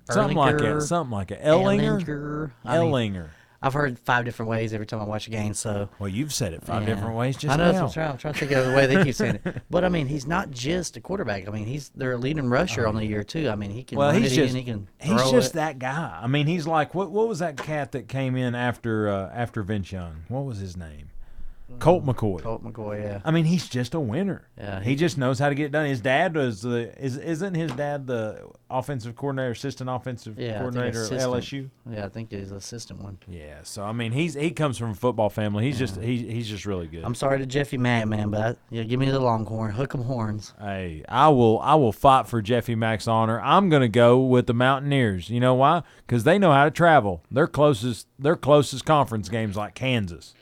Something like that. Something like that. Ehlinger. Ehlinger. Ehlinger. Mean, I've heard five different ways every time I watch a game. So well, you've said it five yeah. different ways just now. I know. Now. I'm, trying, I'm trying to think of the way they keep saying it. But, I mean, he's not just a quarterback. I mean, he's their leading rusher oh. on the year, too. I mean, he can well, run he's it just, in, he can throw He's just it. that guy. I mean, he's like – what What was that cat that came in after uh, after Vince Young? What was his name? Colt McCoy. Colt McCoy, yeah. I mean, he's just a winner. Yeah, he, he just knows how to get it done. His dad was the is isn't his dad the offensive coordinator, assistant offensive yeah, coordinator at L S U? Yeah, I think he's the assistant one. Yeah, so I mean, he's he comes from a football family. He's yeah. just he he's just really good. I'm sorry to Jeffy Mack, man, but I, yeah, give me the Longhorn, hook 'em horns. Hey, I will I will fight for Jeffy Mack's honor. I'm gonna go with the Mountaineers. You know why? Because they know how to travel. Their closest their closest conference games like Kansas.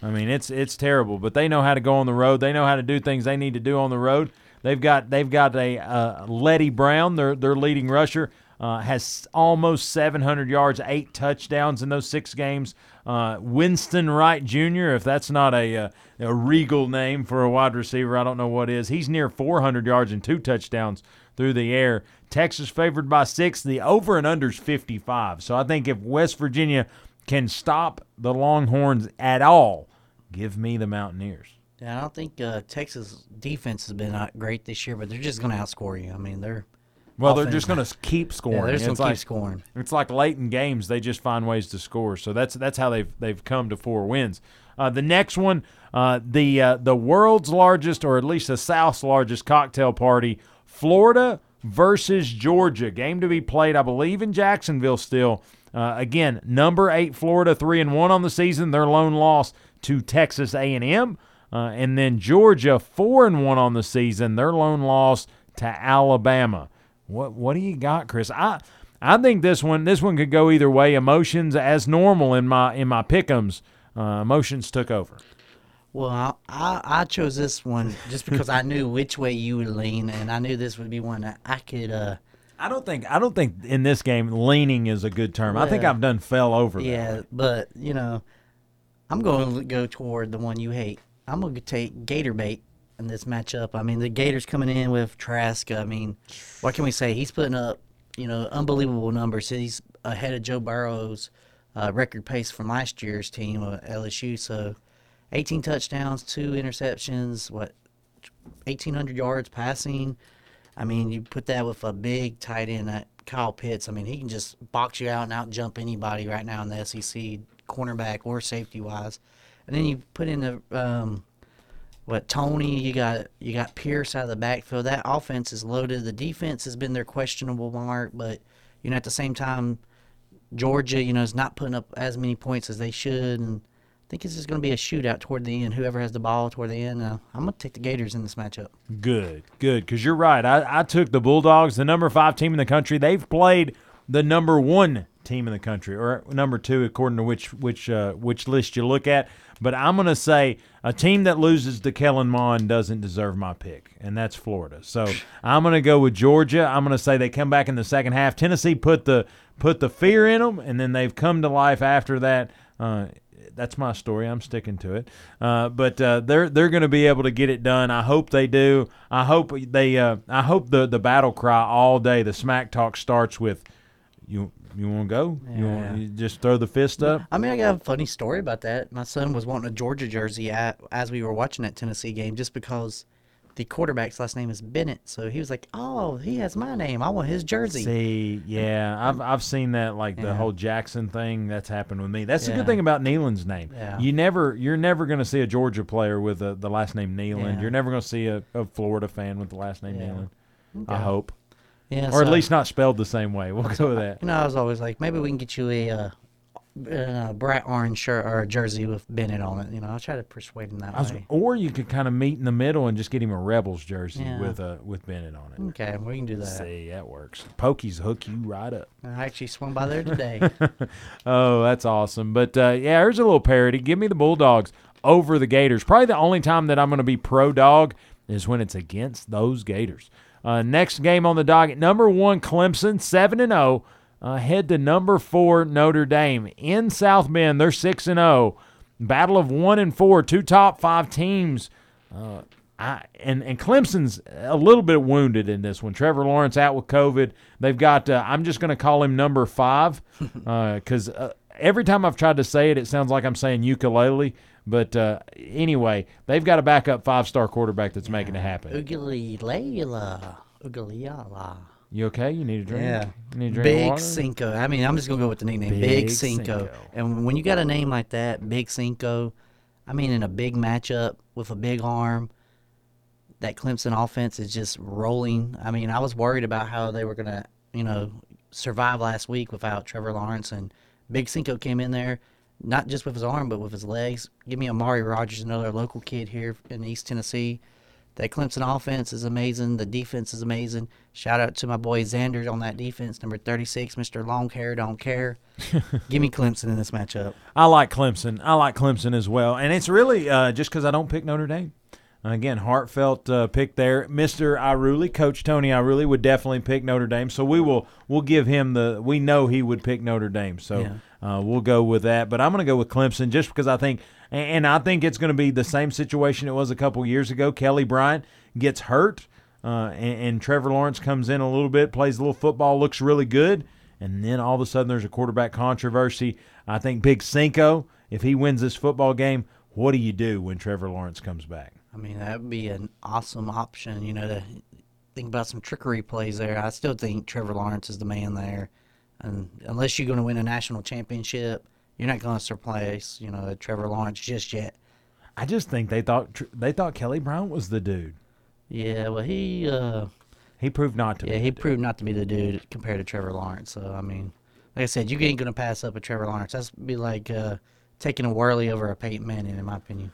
I mean, it's it's. terrible, but they know how to go on the road. They know how to do things they need to do on the road. They've got they've got a uh, Letty Brown, their their leading rusher, uh, has almost seven hundred yards, eight touchdowns in those six games. Uh, Winston Wright Junior, if that's not a, a a regal name for a wide receiver, I don't know what is. He's near four hundred yards and two touchdowns through the air. Texas favored by six. The over and under is fifty-five. So I think if West Virginia can stop the Longhorns at all, give me the Mountaineers. Yeah, I don't think uh, Texas defense has been not great this year, but they're just going to outscore you. I mean, they're well, offense. They're just going to keep scoring. Yeah, they're just going to keep like, scoring. It's like late in games, they just find ways to score. So that's that's how they've they've come to four wins. Uh, the next one, uh, the uh, the world's largest, or at least the South's largest cocktail party, Florida versus Georgia, game to be played, I believe, in Jacksonville. Still, uh, again, number eight Florida, three and one on the season. Their lone loss to Texas A and M, uh, and then Georgia four and one on the season. Their lone loss to Alabama. What what do you got, Chris? I I think this one this one could go either way. Emotions, as normal in my in my pick'ems, uh, emotions took over. Well, I, I I chose this one just because I knew which way you would lean, and I knew this would be one that I could. Uh, I don't think I don't think in this game leaning is a good term. Well, I think I've done fell over. Yeah, that. But you know. I'm going to go toward the one you hate. I'm going to take Gator bait in this matchup. I mean, the Gators coming in with Trask. I mean, what can we say? He's putting up, you know, unbelievable numbers. He's ahead of Joe Burrow's uh, record pace from last year's team at L S U. So, eighteen touchdowns, two interceptions, what, eighteen hundred yards passing. I mean, you put that with a big tight end, uh, Kyle Pitts. I mean, he can just box you out and out-jump anybody right now in the S E C. Cornerback or safety-wise, and then you put in the um, what Tony. You got you got Pierce out of the backfield. That offense is loaded. The defense has been their questionable mark, but you know at the same time, Georgia, you know, is not putting up as many points as they should, and I think this is going to be a shootout toward the end. Whoever has the ball toward the end, uh, I'm going to take the Gators in this matchup. Good, good, because you're right. I, I took the Bulldogs, the number five team in the country. They've played the number one team in the country, or number two, according to which which uh, which list you look at. But I'm going to say a team that loses to Kellen Mond doesn't deserve my pick, and that's Florida. So I'm going to go with Georgia. I'm going to say they come back in the second half. Tennessee put the put the fear in them, and then they've come to life after that. Uh, That's my story. I'm sticking to it. Uh, but uh, they're they're going to be able to get it done. I hope they do. I hope they. Uh, I hope the, the battle cry all day, the smack talk starts with, you you want to go? Yeah. You want you just throw the fist up? I mean, I got a funny story about that. My son was wanting a Georgia jersey at, as we were watching that Tennessee game, just because the quarterback's last name is Bennett, so he was like, "Oh, he has my name. I want his jersey." See, yeah, I've I've seen that, like the yeah. whole Jackson thing. That's happened with me. That's the yeah. good thing about Nealon's name. Yeah. You never, you're never going to see a Georgia player with a, the last name Nealon. Yeah. You're never going to see a, a Florida fan with the last name yeah. Nealon. Okay. I hope, yeah, or so, at least not spelled the same way. We'll go with that. You know, I was always like, maybe we can get you a. Uh, Uh, bright orange shirt or a jersey with Bennett on it. You know, I'll try to persuade him that was, way. Or you could kind of meet in the middle and just get him a Rebels jersey yeah. with a with Bennett on it. Okay, we can do that. See, that works. Pokies hook you right up. I actually swung by there today. Oh, that's awesome. But, uh, yeah, here's a little parody. Give me the Bulldogs over the Gators. Probably the only time that I'm going to be pro-dog is when it's against those Gators. Uh, next game on the docket, number one, Clemson, seven and oh. Uh, head to number four, Notre Dame. In South Bend, they're six and oh. Battle of one and four, two top five teams. Uh, I, and, and Clemson's a little bit wounded in this one. Trevor Lawrence out with COVID. They've got, uh, I'm just going to call him number five because uh, uh, every time I've tried to say it, it sounds like I'm saying ukulele. But uh, anyway, they've got a backup five-star quarterback that's yeah. making it happen. Ugalila. Ugalila. You okay? You need a drink? Yeah. You need a drink Big water? Cinco. I mean, I'm just going to go with the nickname, Big, Big Cinco. Cinco. And when you got a name like that, Big Cinco, I mean, in a big matchup with a big arm, that Clemson offense is just rolling. I mean, I was worried about how they were going to, you know, survive last week without Trevor Lawrence. And Big Cinco came in there, not just with his arm, but with his legs. Give me Amari Rogers, another local kid here in East Tennessee. That Clemson offense is amazing. The defense is amazing. Shout out to my boy Xander on that defense, number thirty-six, Mister Long Hair Don't Care. Give me Clemson in this matchup. I like Clemson. I like Clemson as well. And it's really uh, just because I don't pick Notre Dame. Again, heartfelt uh, pick there. Mister Iruly, Coach Tony Iruly would definitely pick Notre Dame. So we will we'll give him the – we know he would pick Notre Dame. So yeah. uh, we'll go with that. But I'm going to go with Clemson just because I think – and I think it's going to be the same situation it was a couple years ago. Kelly Bryant gets hurt, uh, and, and Trevor Lawrence comes in a little bit, plays a little football, looks really good, and then all of a sudden there's a quarterback controversy. I think Big Cinco, if he wins this football game, what do you do when Trevor Lawrence comes back? I mean, that would be an awesome option, you know, to think about some trickery plays there. I still think Trevor Lawrence is the man there. And unless you're going to win a national championship, you're not going to surpass, you know, Trevor Lawrence just yet. I just think they thought they thought Kelly Brown was the dude. Yeah, well, he uh, he proved not to. Yeah, be he the proved dude. not to be the dude compared to Trevor Lawrence. So I mean, like I said, you ain't going to pass up a Trevor Lawrence. That's be like uh, taking a Worley over a Peyton Manning, in my opinion.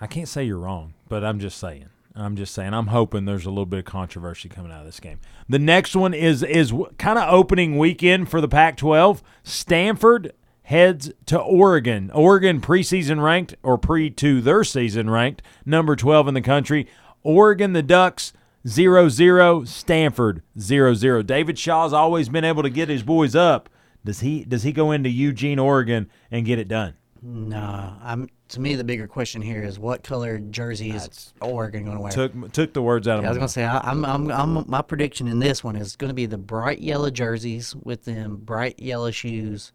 I can't say you're wrong, but I'm just saying. I'm just saying. I'm hoping there's a little bit of controversy coming out of this game. The next one is is kind of opening weekend for the Pac twelve. Stanford heads to Oregon. Oregon preseason ranked, or pre to their season ranked, number twelve in the country. Oregon, the Ducks, zero zero. Stanford, zero zero. David Shaw's always been able to get his boys up. Does he Does he go into Eugene, Oregon, and get it done? No, I'm. To me, the bigger question here is what color jersey is That's, Oregon going to wear? Took took the words out of yeah, my mouth. I was going to say, I, I'm, I'm, I'm, my prediction in this one is going to be the bright yellow jerseys with them bright yellow shoes.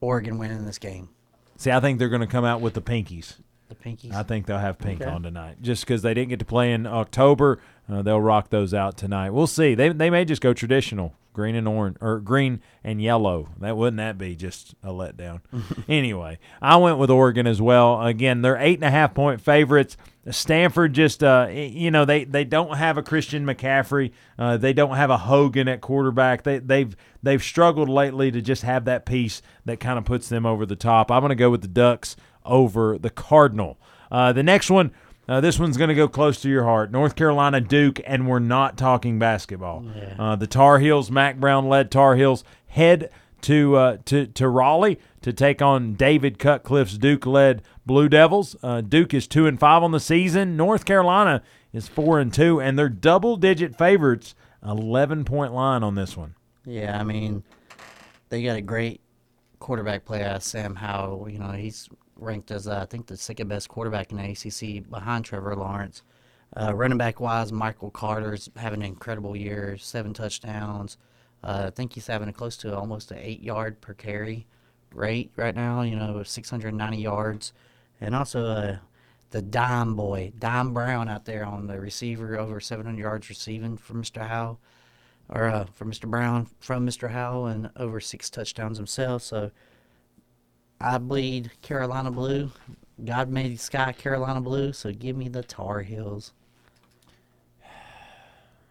Oregon winning this game. See, I think they're going to come out with the pinkies. The pinkies. I think they'll have pink okay. on tonight, just because they didn't get to play in October. Uh, they'll rock those out tonight. We'll see. They they may just go traditional. Green and orange, or green and yellow. That wouldn't that be just a letdown? Anyway, I went with Oregon as well. Again, they're eight and a half point favorites. Stanford just, uh, you know, they, they don't have a Christian McCaffrey. Uh, they don't have a Hogan at quarterback. They they've they've struggled lately to just have that piece that kind of puts them over the top. I'm going to go with the Ducks over the Cardinal. Uh, the next one. Uh, this one's going to go close to your heart. North Carolina, Duke, and we're not talking basketball. Yeah. Uh, the Tar Heels, Mack Brown-led Tar Heels, head to uh, to to Raleigh to take on David Cutcliffe's Duke-led Blue Devils. Uh, Duke is two and five on the season. North Carolina is four and two, and they're double-digit favorites. eleven-point line on this one. Yeah, I mean, they got a great quarterback play out of Sam Howell. You know, he's ranked as, uh, I think, the second-best quarterback in the A C C behind Trevor Lawrence. Uh, running back-wise, Michael Carter's having an incredible year, seven touchdowns. Uh, I think he's having a close to almost an eight-yard per carry rate right now, you know, six hundred ninety yards. And also uh, the dime boy, Dime Brown out there on the receiver, over seven hundred yards receiving for Mister Howell, or uh, for Mister Brown from Mister Howell, and over six touchdowns himself, so I bleed Carolina blue. God made the sky Carolina blue, so give me the Tar Heels.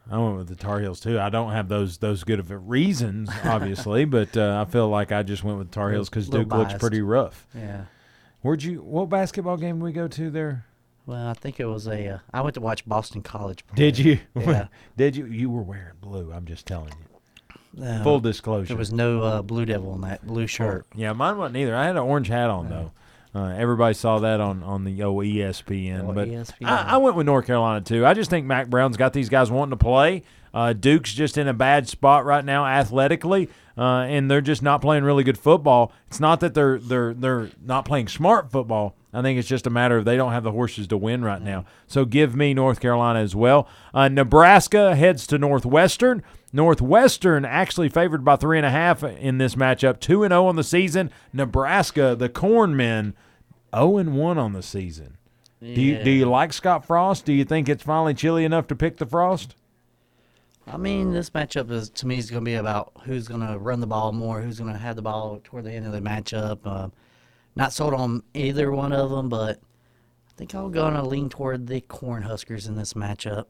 I went with the Tar Heels, too. I don't have those those good of reasons, obviously, but uh, I feel like I just went with the Tar Heels because Duke biased. Looks pretty rough. Yeah. Where'd you? What basketball game did we go to there? Well, I think it was a uh, – I went to watch Boston College play. Did you? Yeah. Did you? You were wearing blue, I'm just telling you. No, full disclosure. There was no uh, Blue Devil in that blue shirt. Oh, yeah, mine wasn't either. I had an orange hat on, though. Uh, everybody saw that on, on the old E S P N. Oh, but E S P N. I, I went with North Carolina, too. I just think Mack Brown's got these guys wanting to play. Uh, Duke's just in a bad spot right now athletically, uh, and they're just not playing really good football. It's not that they're they're they're not playing smart football. I think it's just a matter of they don't have the horses to win right now. So give me North Carolina as well. Uh, Nebraska heads to Northwestern. Northwestern actually favored by three and a half in this matchup. Two and zero on the season. Nebraska, the Corn Men, zero and one on the season. Yeah. Do you do you like Scott Frost? Do you think it's finally chilly enough to pick the Frost? I mean, this matchup is, to me, is going to be about who's going to run the ball more, who's going to have the ball toward the end of the matchup. Uh, not sold on either one of them, but I think I'm going to lean toward the Cornhuskers in this matchup.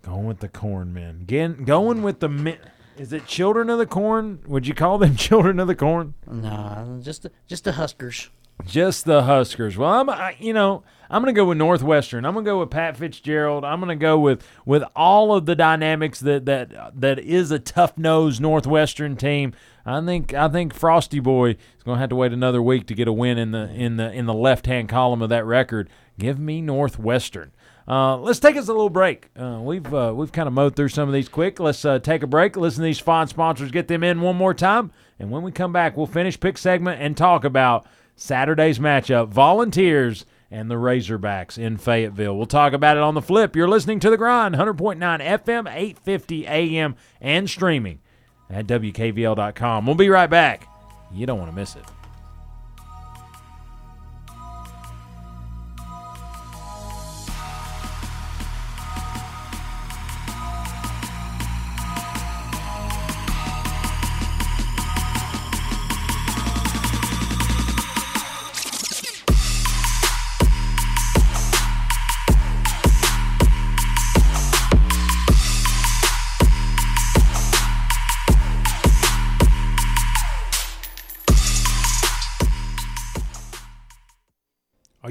Going with the Corn Men. Again, going with the men. Is it Children of the Corn? Would you call them Children of the Corn? No, just the, just the Huskers. Just the Huskers. Well, I'm, I, you know, I'm going to go with Northwestern. I'm going to go with Pat Fitzgerald. I'm going to go with, with all of the dynamics that that that is a tough-nosed Northwestern team. I think I think Frosty Boy is going to have to wait another week to get a win in the in the in the left-hand column of that record. Give me Northwestern. Uh, let's take us a little break. Uh, we've uh, we've kind of mowed through some of these quick. Let's uh, take a break, listen to these fine sponsors, get them in one more time, and when we come back, we'll finish pick segment and talk about Saturday's matchup, Volunteers and the Razorbacks in Fayetteville. We'll talk about it on the flip. You're listening to The Grind, one hundred point nine F M, eight fifty A M, and streaming at W K V L dot com. We'll be right back. You don't want to miss it. Are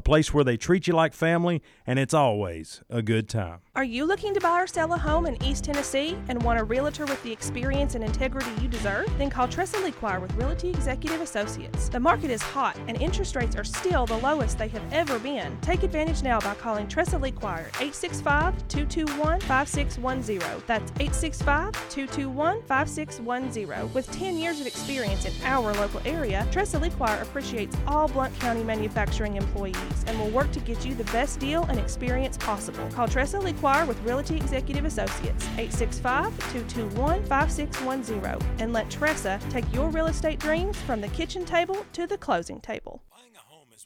a place where they treat you like family, and it's always a good time. Are you looking to buy or sell a home in East Tennessee and want a realtor with the experience and integrity you deserve? Then call Tressa Lequire with Realty Executive Associates. The market is hot, and interest rates are still the lowest they have ever been. Take advantage now by calling Tressa Lequire, eight six five, two two one, five six one zero. That's eight six five, two two one, five six one zero. With ten years of experience in our local area, Tressa Lequire appreciates all Blount County manufacturing employees and will work to get you the best deal and experience possible. Call Tressa Lequire with Realty Executive Associates, eight six five, two two one, five six one zero, and let Tressa take your real estate dreams from the kitchen table to the closing table.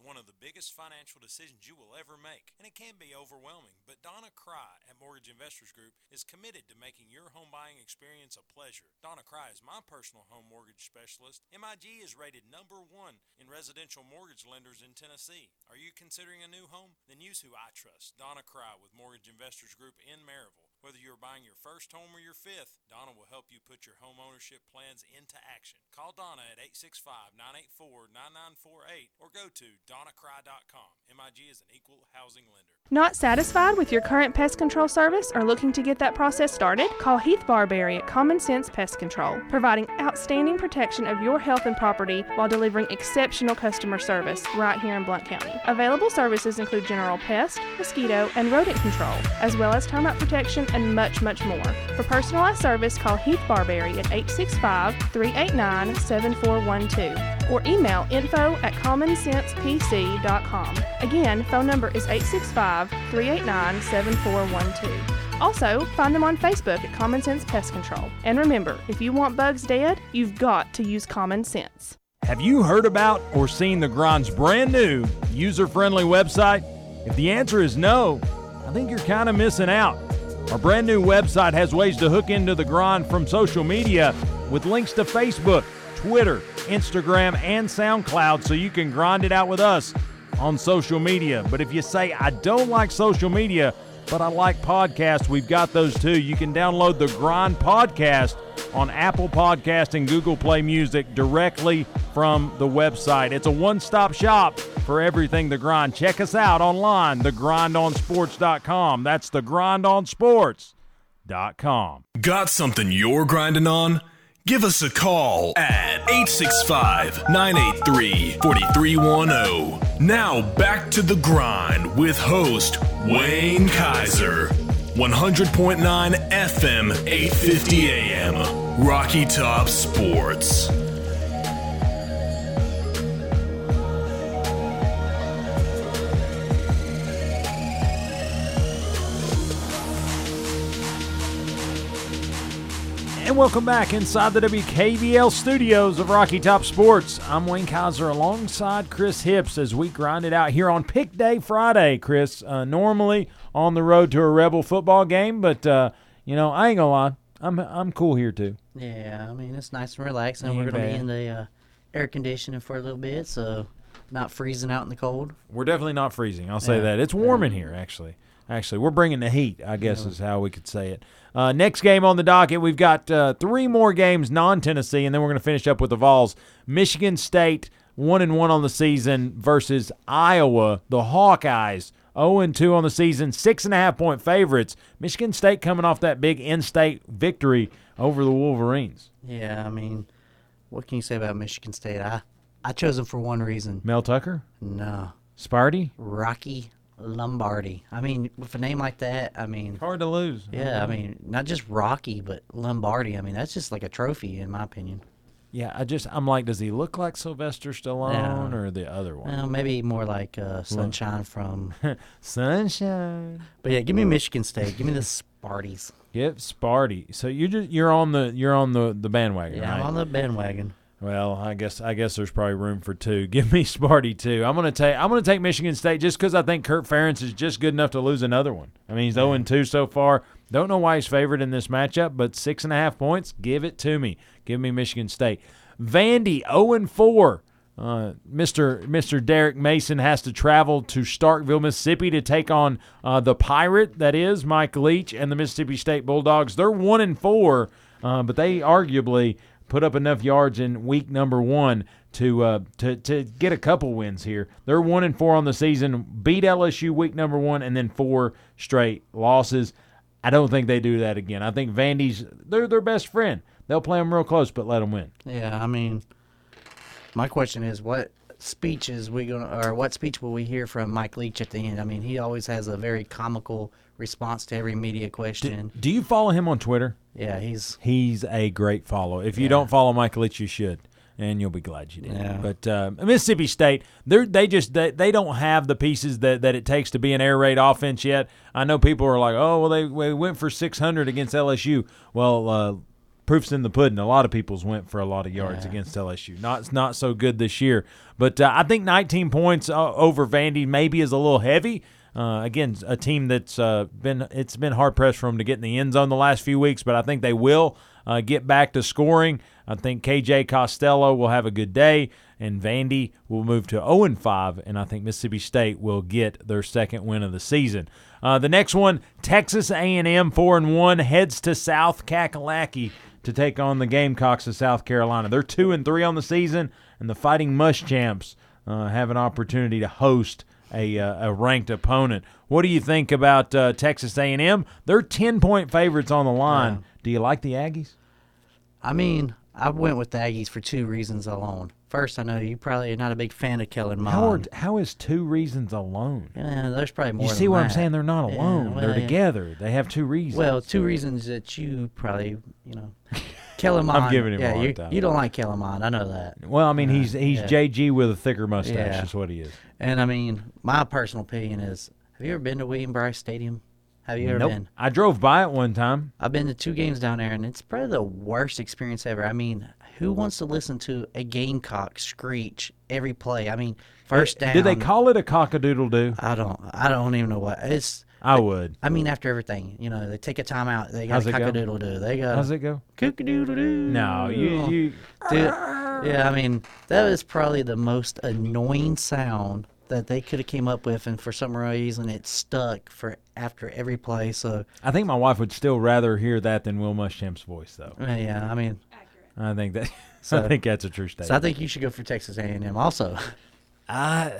One of the biggest financial decisions you will ever make, and it can be overwhelming, but Donna Cry at Mortgage Investors Group is committed to making your home buying experience a pleasure. Donna Cry is my personal home mortgage specialist. M I G is rated number one in residential mortgage lenders in Tennessee. Are you considering a new home? Then use who I trust, Donna Cry with Mortgage Investors Group in Maryville. Whether you're buying your first home or your fifth, Donna will help you put your home ownership plans into action. Call Donna at eight six five, nine eight four, nine nine four eight or go to donna cry dot com. M I G is an equal housing lender. Not satisfied with your current pest control service or looking to get that process started? Call Heath Barberry at Common Sense Pest Control, providing outstanding protection of your health and property while delivering exceptional customer service right here in Blount County. Available services include general pest, mosquito, and rodent control, as well as termite protection and much, much more. For personalized service, call Heath Barberry at eight six five, three eight nine, seven four one two or email info at common sense p c dot com. Again, phone number is eight six five, three eight nine, seven four one two. Also, find them on Facebook at Common Sense Pest Control. And remember, if you want bugs dead, you've got to use common sense. Have you heard about or seen the Grind's brand new user-friendly website? If the answer is no, I think you're kind of missing out. Our brand new website has ways to hook into the Grind from social media with links to Facebook, Twitter, Instagram, and SoundCloud, so you can grind it out with us on social media. But if you say, I don't like social media, but I like podcasts, we've got those too. You can download the Grind podcast on Apple Podcast and Google Play Music directly from the website. It's a one-stop shop for everything The Grind. Check us out online, the grind on sports dot com. That's the grind on sports dot com. Got something you're grinding on? Give us a call at eight six five, nine eight three, four three one zero. Now back to The Grind with host Wayne Kaiser. one hundred point nine F M, eight fifty A M, Rocky Top Sports. And welcome back inside the W K V L studios of Rocky Top Sports. I'm Wayne Kaiser alongside Chris Hipps as we grind it out here on Pick Day Friday. Chris, uh, normally on the road to a Rebel football game, but, uh, you know, I ain't going to lie. I'm I'm cool here, too. Yeah, I mean, it's nice and relaxing. Ain't We're going to be in the uh, air conditioning for a little bit, so not freezing out in the cold. We're definitely not freezing. I'll say yeah. that. It's warm yeah. in here, actually. Actually, we're bringing the heat, I guess yeah. is how we could say it. Uh, next game on the docket, we've got uh, three more games non-Tennessee, and then we're going to finish up with the Vols. Michigan State, one and one on the season, versus Iowa, the Hawkeyes, oh and two on the season, six and a half point favorites. Michigan State coming off that big in-state victory over the Wolverines. Yeah, I mean, what can you say about Michigan State? I, I chose them for one reason. Mel Tucker? No. Sparty? Rocky Lombardi. I mean, with a name like that, I mean, hard to lose. Yeah, I mean, not just Rocky, but Lombardi. I mean, that's just like a trophy, in my opinion. Yeah, I just, I'm like, does he look like Sylvester Stallone no. or the other one? No, maybe more like uh, Sunshine Look. from Sunshine. But yeah, give me Michigan State. Give me the Sparties. Give Sparty. So you just you're on the you're on the, the bandwagon. Yeah, right? I'm on the bandwagon. Well, I guess I guess there's probably room for two. Give me Sparty two. I'm gonna take I'm gonna take Michigan State just because I think Kurt Ferentz is just good enough to lose another one. I mean, he's oh and two so far. Don't know why he's favored in this matchup, but six and a half points. Give it to me. Give me Michigan State. Vandy oh and four. Uh, Mister Mister Derek Mason has to travel to Starkville, Mississippi to take on uh, the Pirate that is Mike Leach and the Mississippi State Bulldogs. They're one and four, uh, but they arguably put up enough yards in week number one to uh, to to get a couple wins here. They're one and four on the season. Beat L S U week number one, and then four straight losses. I don't think they do that again. I think Vandy's they're their best friend. They'll play them real close, but let them win. Yeah, I mean, my question is what speech is we gonna or what speech will we hear from Mike Leach at the end? I mean, he always has a very comical response to every media question. Do, do you follow him on Twitter? Yeah, he's he's a great follow. If you yeah. don't follow Mike Leach, you should, and you'll be glad you did. Yeah. But uh, Mississippi State, they they just they, they don't have the pieces that, that it takes to be an air raid offense yet. I know people are like, oh well, they, they went for six hundred against L S U. Well, uh, proof's in the pudding. A lot of people's went for a lot of yards yeah. against L S U. Not not so good this year. But uh, I think nineteen points uh, over Vandy maybe is a little heavy. Uh, again, a team that's uh, been it's been hard pressed for them to get in the end zone the last few weeks, but I think they will uh, get back to scoring. I think K J Costello will have a good day, and Vandy will move to oh and five, and I think Mississippi State will get their second win of the season. Uh, the next one, Texas A and M four and one heads to South Kakalaki to take on the Gamecocks of South Carolina. They're two and three on the season, and the Fighting Muschamps uh, have an opportunity to host A, uh, a ranked opponent. What do you think about uh, Texas A and M? They're ten-point favorites on the line. Yeah. Do you like the Aggies? I mean, I went with the Aggies for two reasons alone. First, I know you probably are not a big fan of Kellen Mond. How, are, how is two reasons alone? Yeah, there's probably more. You see than what that. I'm saying? They're not alone. Yeah, well, they're yeah. together. They have two reasons. Well, two reasons that you probably, you know. Kellen Mond. I'm giving him yeah, a hard time. You don't like Kellen Mond. I know that. Well, I mean, he's he's yeah. J G with a thicker mustache. Yeah. is what he is. And, I mean, my personal opinion is, have you ever been to William-Brice Stadium? Have you ever nope. been? I drove by it one time. I've been to two games down there, and it's probably the worst experience ever. I mean, who wants to listen to a Gamecock screech every play? I mean, first down. Did they call it a cock-a-doodle-doo? I don't. I don't even know what. It's. I would. I mean, after everything, you know, they take a timeout. They got How's a cock-a-doodle-doo. They got. How's it go? Cock-a-doodle-doo. No, you. you... Dude, yeah, I mean, that was probably the most annoying sound that they could have came up with, and for some reason it stuck for after every play. So I think my wife would still rather hear that than Will Muschamp's voice, though. Yeah, I mean, accurate. I think that so, I think that's a true statement. So I think you should go for Texas A and M also. I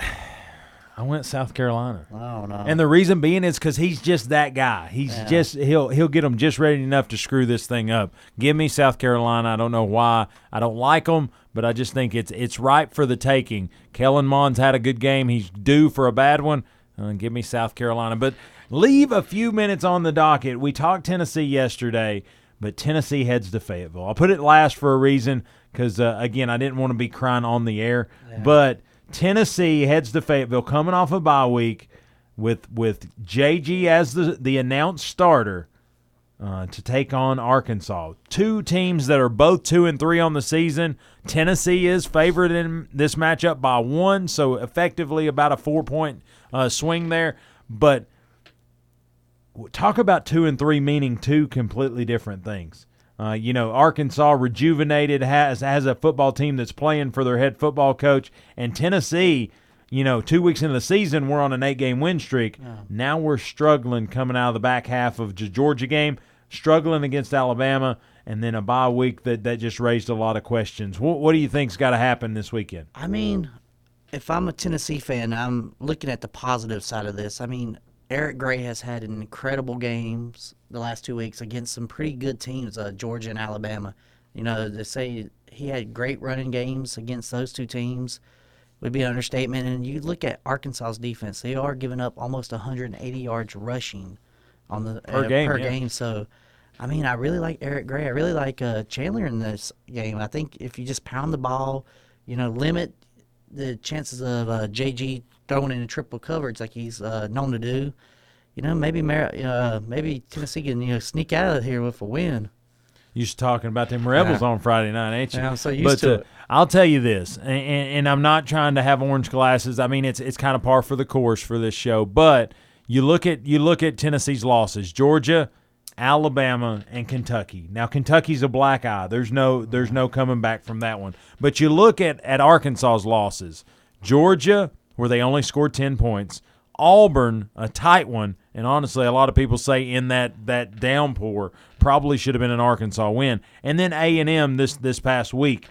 I went South Carolina. Oh no! And the reason being is because he's just that guy. He's yeah. just he'll he'll get them just ready enough to screw this thing up. Give me South Carolina. I don't know why. I don't like them. But I just think it's it's ripe for the taking. Kellen Mond's had a good game. He's due for a bad one. Uh, give me South Carolina. But leave a few minutes on the docket. We talked Tennessee yesterday, but Tennessee heads to Fayetteville. I put it last for a reason because, uh, again, I didn't want to be crying on the air. Yeah. But Tennessee heads to Fayetteville coming off a bye week with with J G as the, the announced starter uh, to take on Arkansas. Two teams that are both two and three on the season. Tennessee is favored in this matchup by one, so effectively about a four-point uh, swing there. But talk about two and three meaning two completely different things. Uh, you know, Arkansas rejuvenated has has a football team that's playing for their head football coach, and Tennessee, you know, two weeks into the season, we're on an eight-game win streak. Yeah. Now we're struggling coming out of the back half of the Georgia game, struggling against Alabama, and then a bye week that, that just raised a lot of questions. What, what do you think's got to happen this weekend? I mean, if I'm a Tennessee fan, I'm looking at the positive side of this. I mean, Eric Gray has had an incredible games the last two weeks against some pretty good teams, uh, Georgia and Alabama. You know, they say he had great running games against those two teams. Would be an understatement. And you look at Arkansas's defense; they are giving up almost one hundred eighty yards rushing on the per uh, game. Per yeah. game. So, I mean, I really like Eric Gray. I really like uh, Chandler in this game. I think if you just pound the ball, you know, limit the chances of uh, J G throwing in a triple coverage like he's uh, known to do. You know, maybe Mar- uh, maybe Tennessee can you know sneak out of here with a win. You're just talking about them Rebels yeah. on Friday night, ain't you? Yeah, I'm so used but, to uh, it. I'll tell you this, and, and, and I'm not trying to have orange glasses. I mean, it's it's kind of par for the course for this show. But you look at you look at Tennessee's losses: Georgia, Alabama, and Kentucky. Now, Kentucky's a black eye. There's no there's no coming back from that one. But you look at at Arkansas's losses: Georgia, where they only scored ten points; Auburn, a tight one, and honestly, a lot of people say in that that downpour probably should have been an Arkansas win, and then A and M this this past week.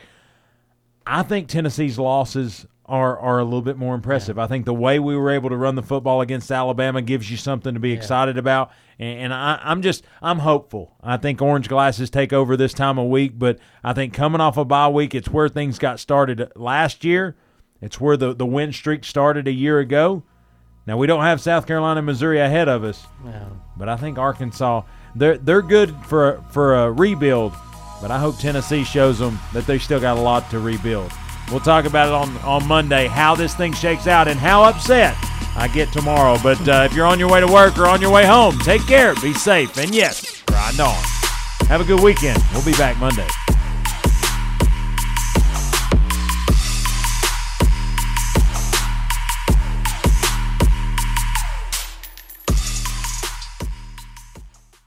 I think Tennessee's losses are are a little bit more impressive. Yeah. I think the way we were able to run the football against Alabama gives you something to be yeah. excited about. And, and I, I'm just I'm hopeful. I think orange glasses take over this time of week, but I think coming off a bye week, it's where things got started last year. It's where the, the win streak started a year ago. Now, we don't have South Carolina and Missouri ahead of us, no. but I think Arkansas, they're, they're good for, for a rebuild, but I hope Tennessee shows them that they still got a lot to rebuild. We'll talk about it on, on Monday, how this thing shakes out and how upset I get tomorrow. But uh, if you're on your way to work or on your way home, take care, be safe, and yes, grind on. Have a good weekend. We'll be back Monday.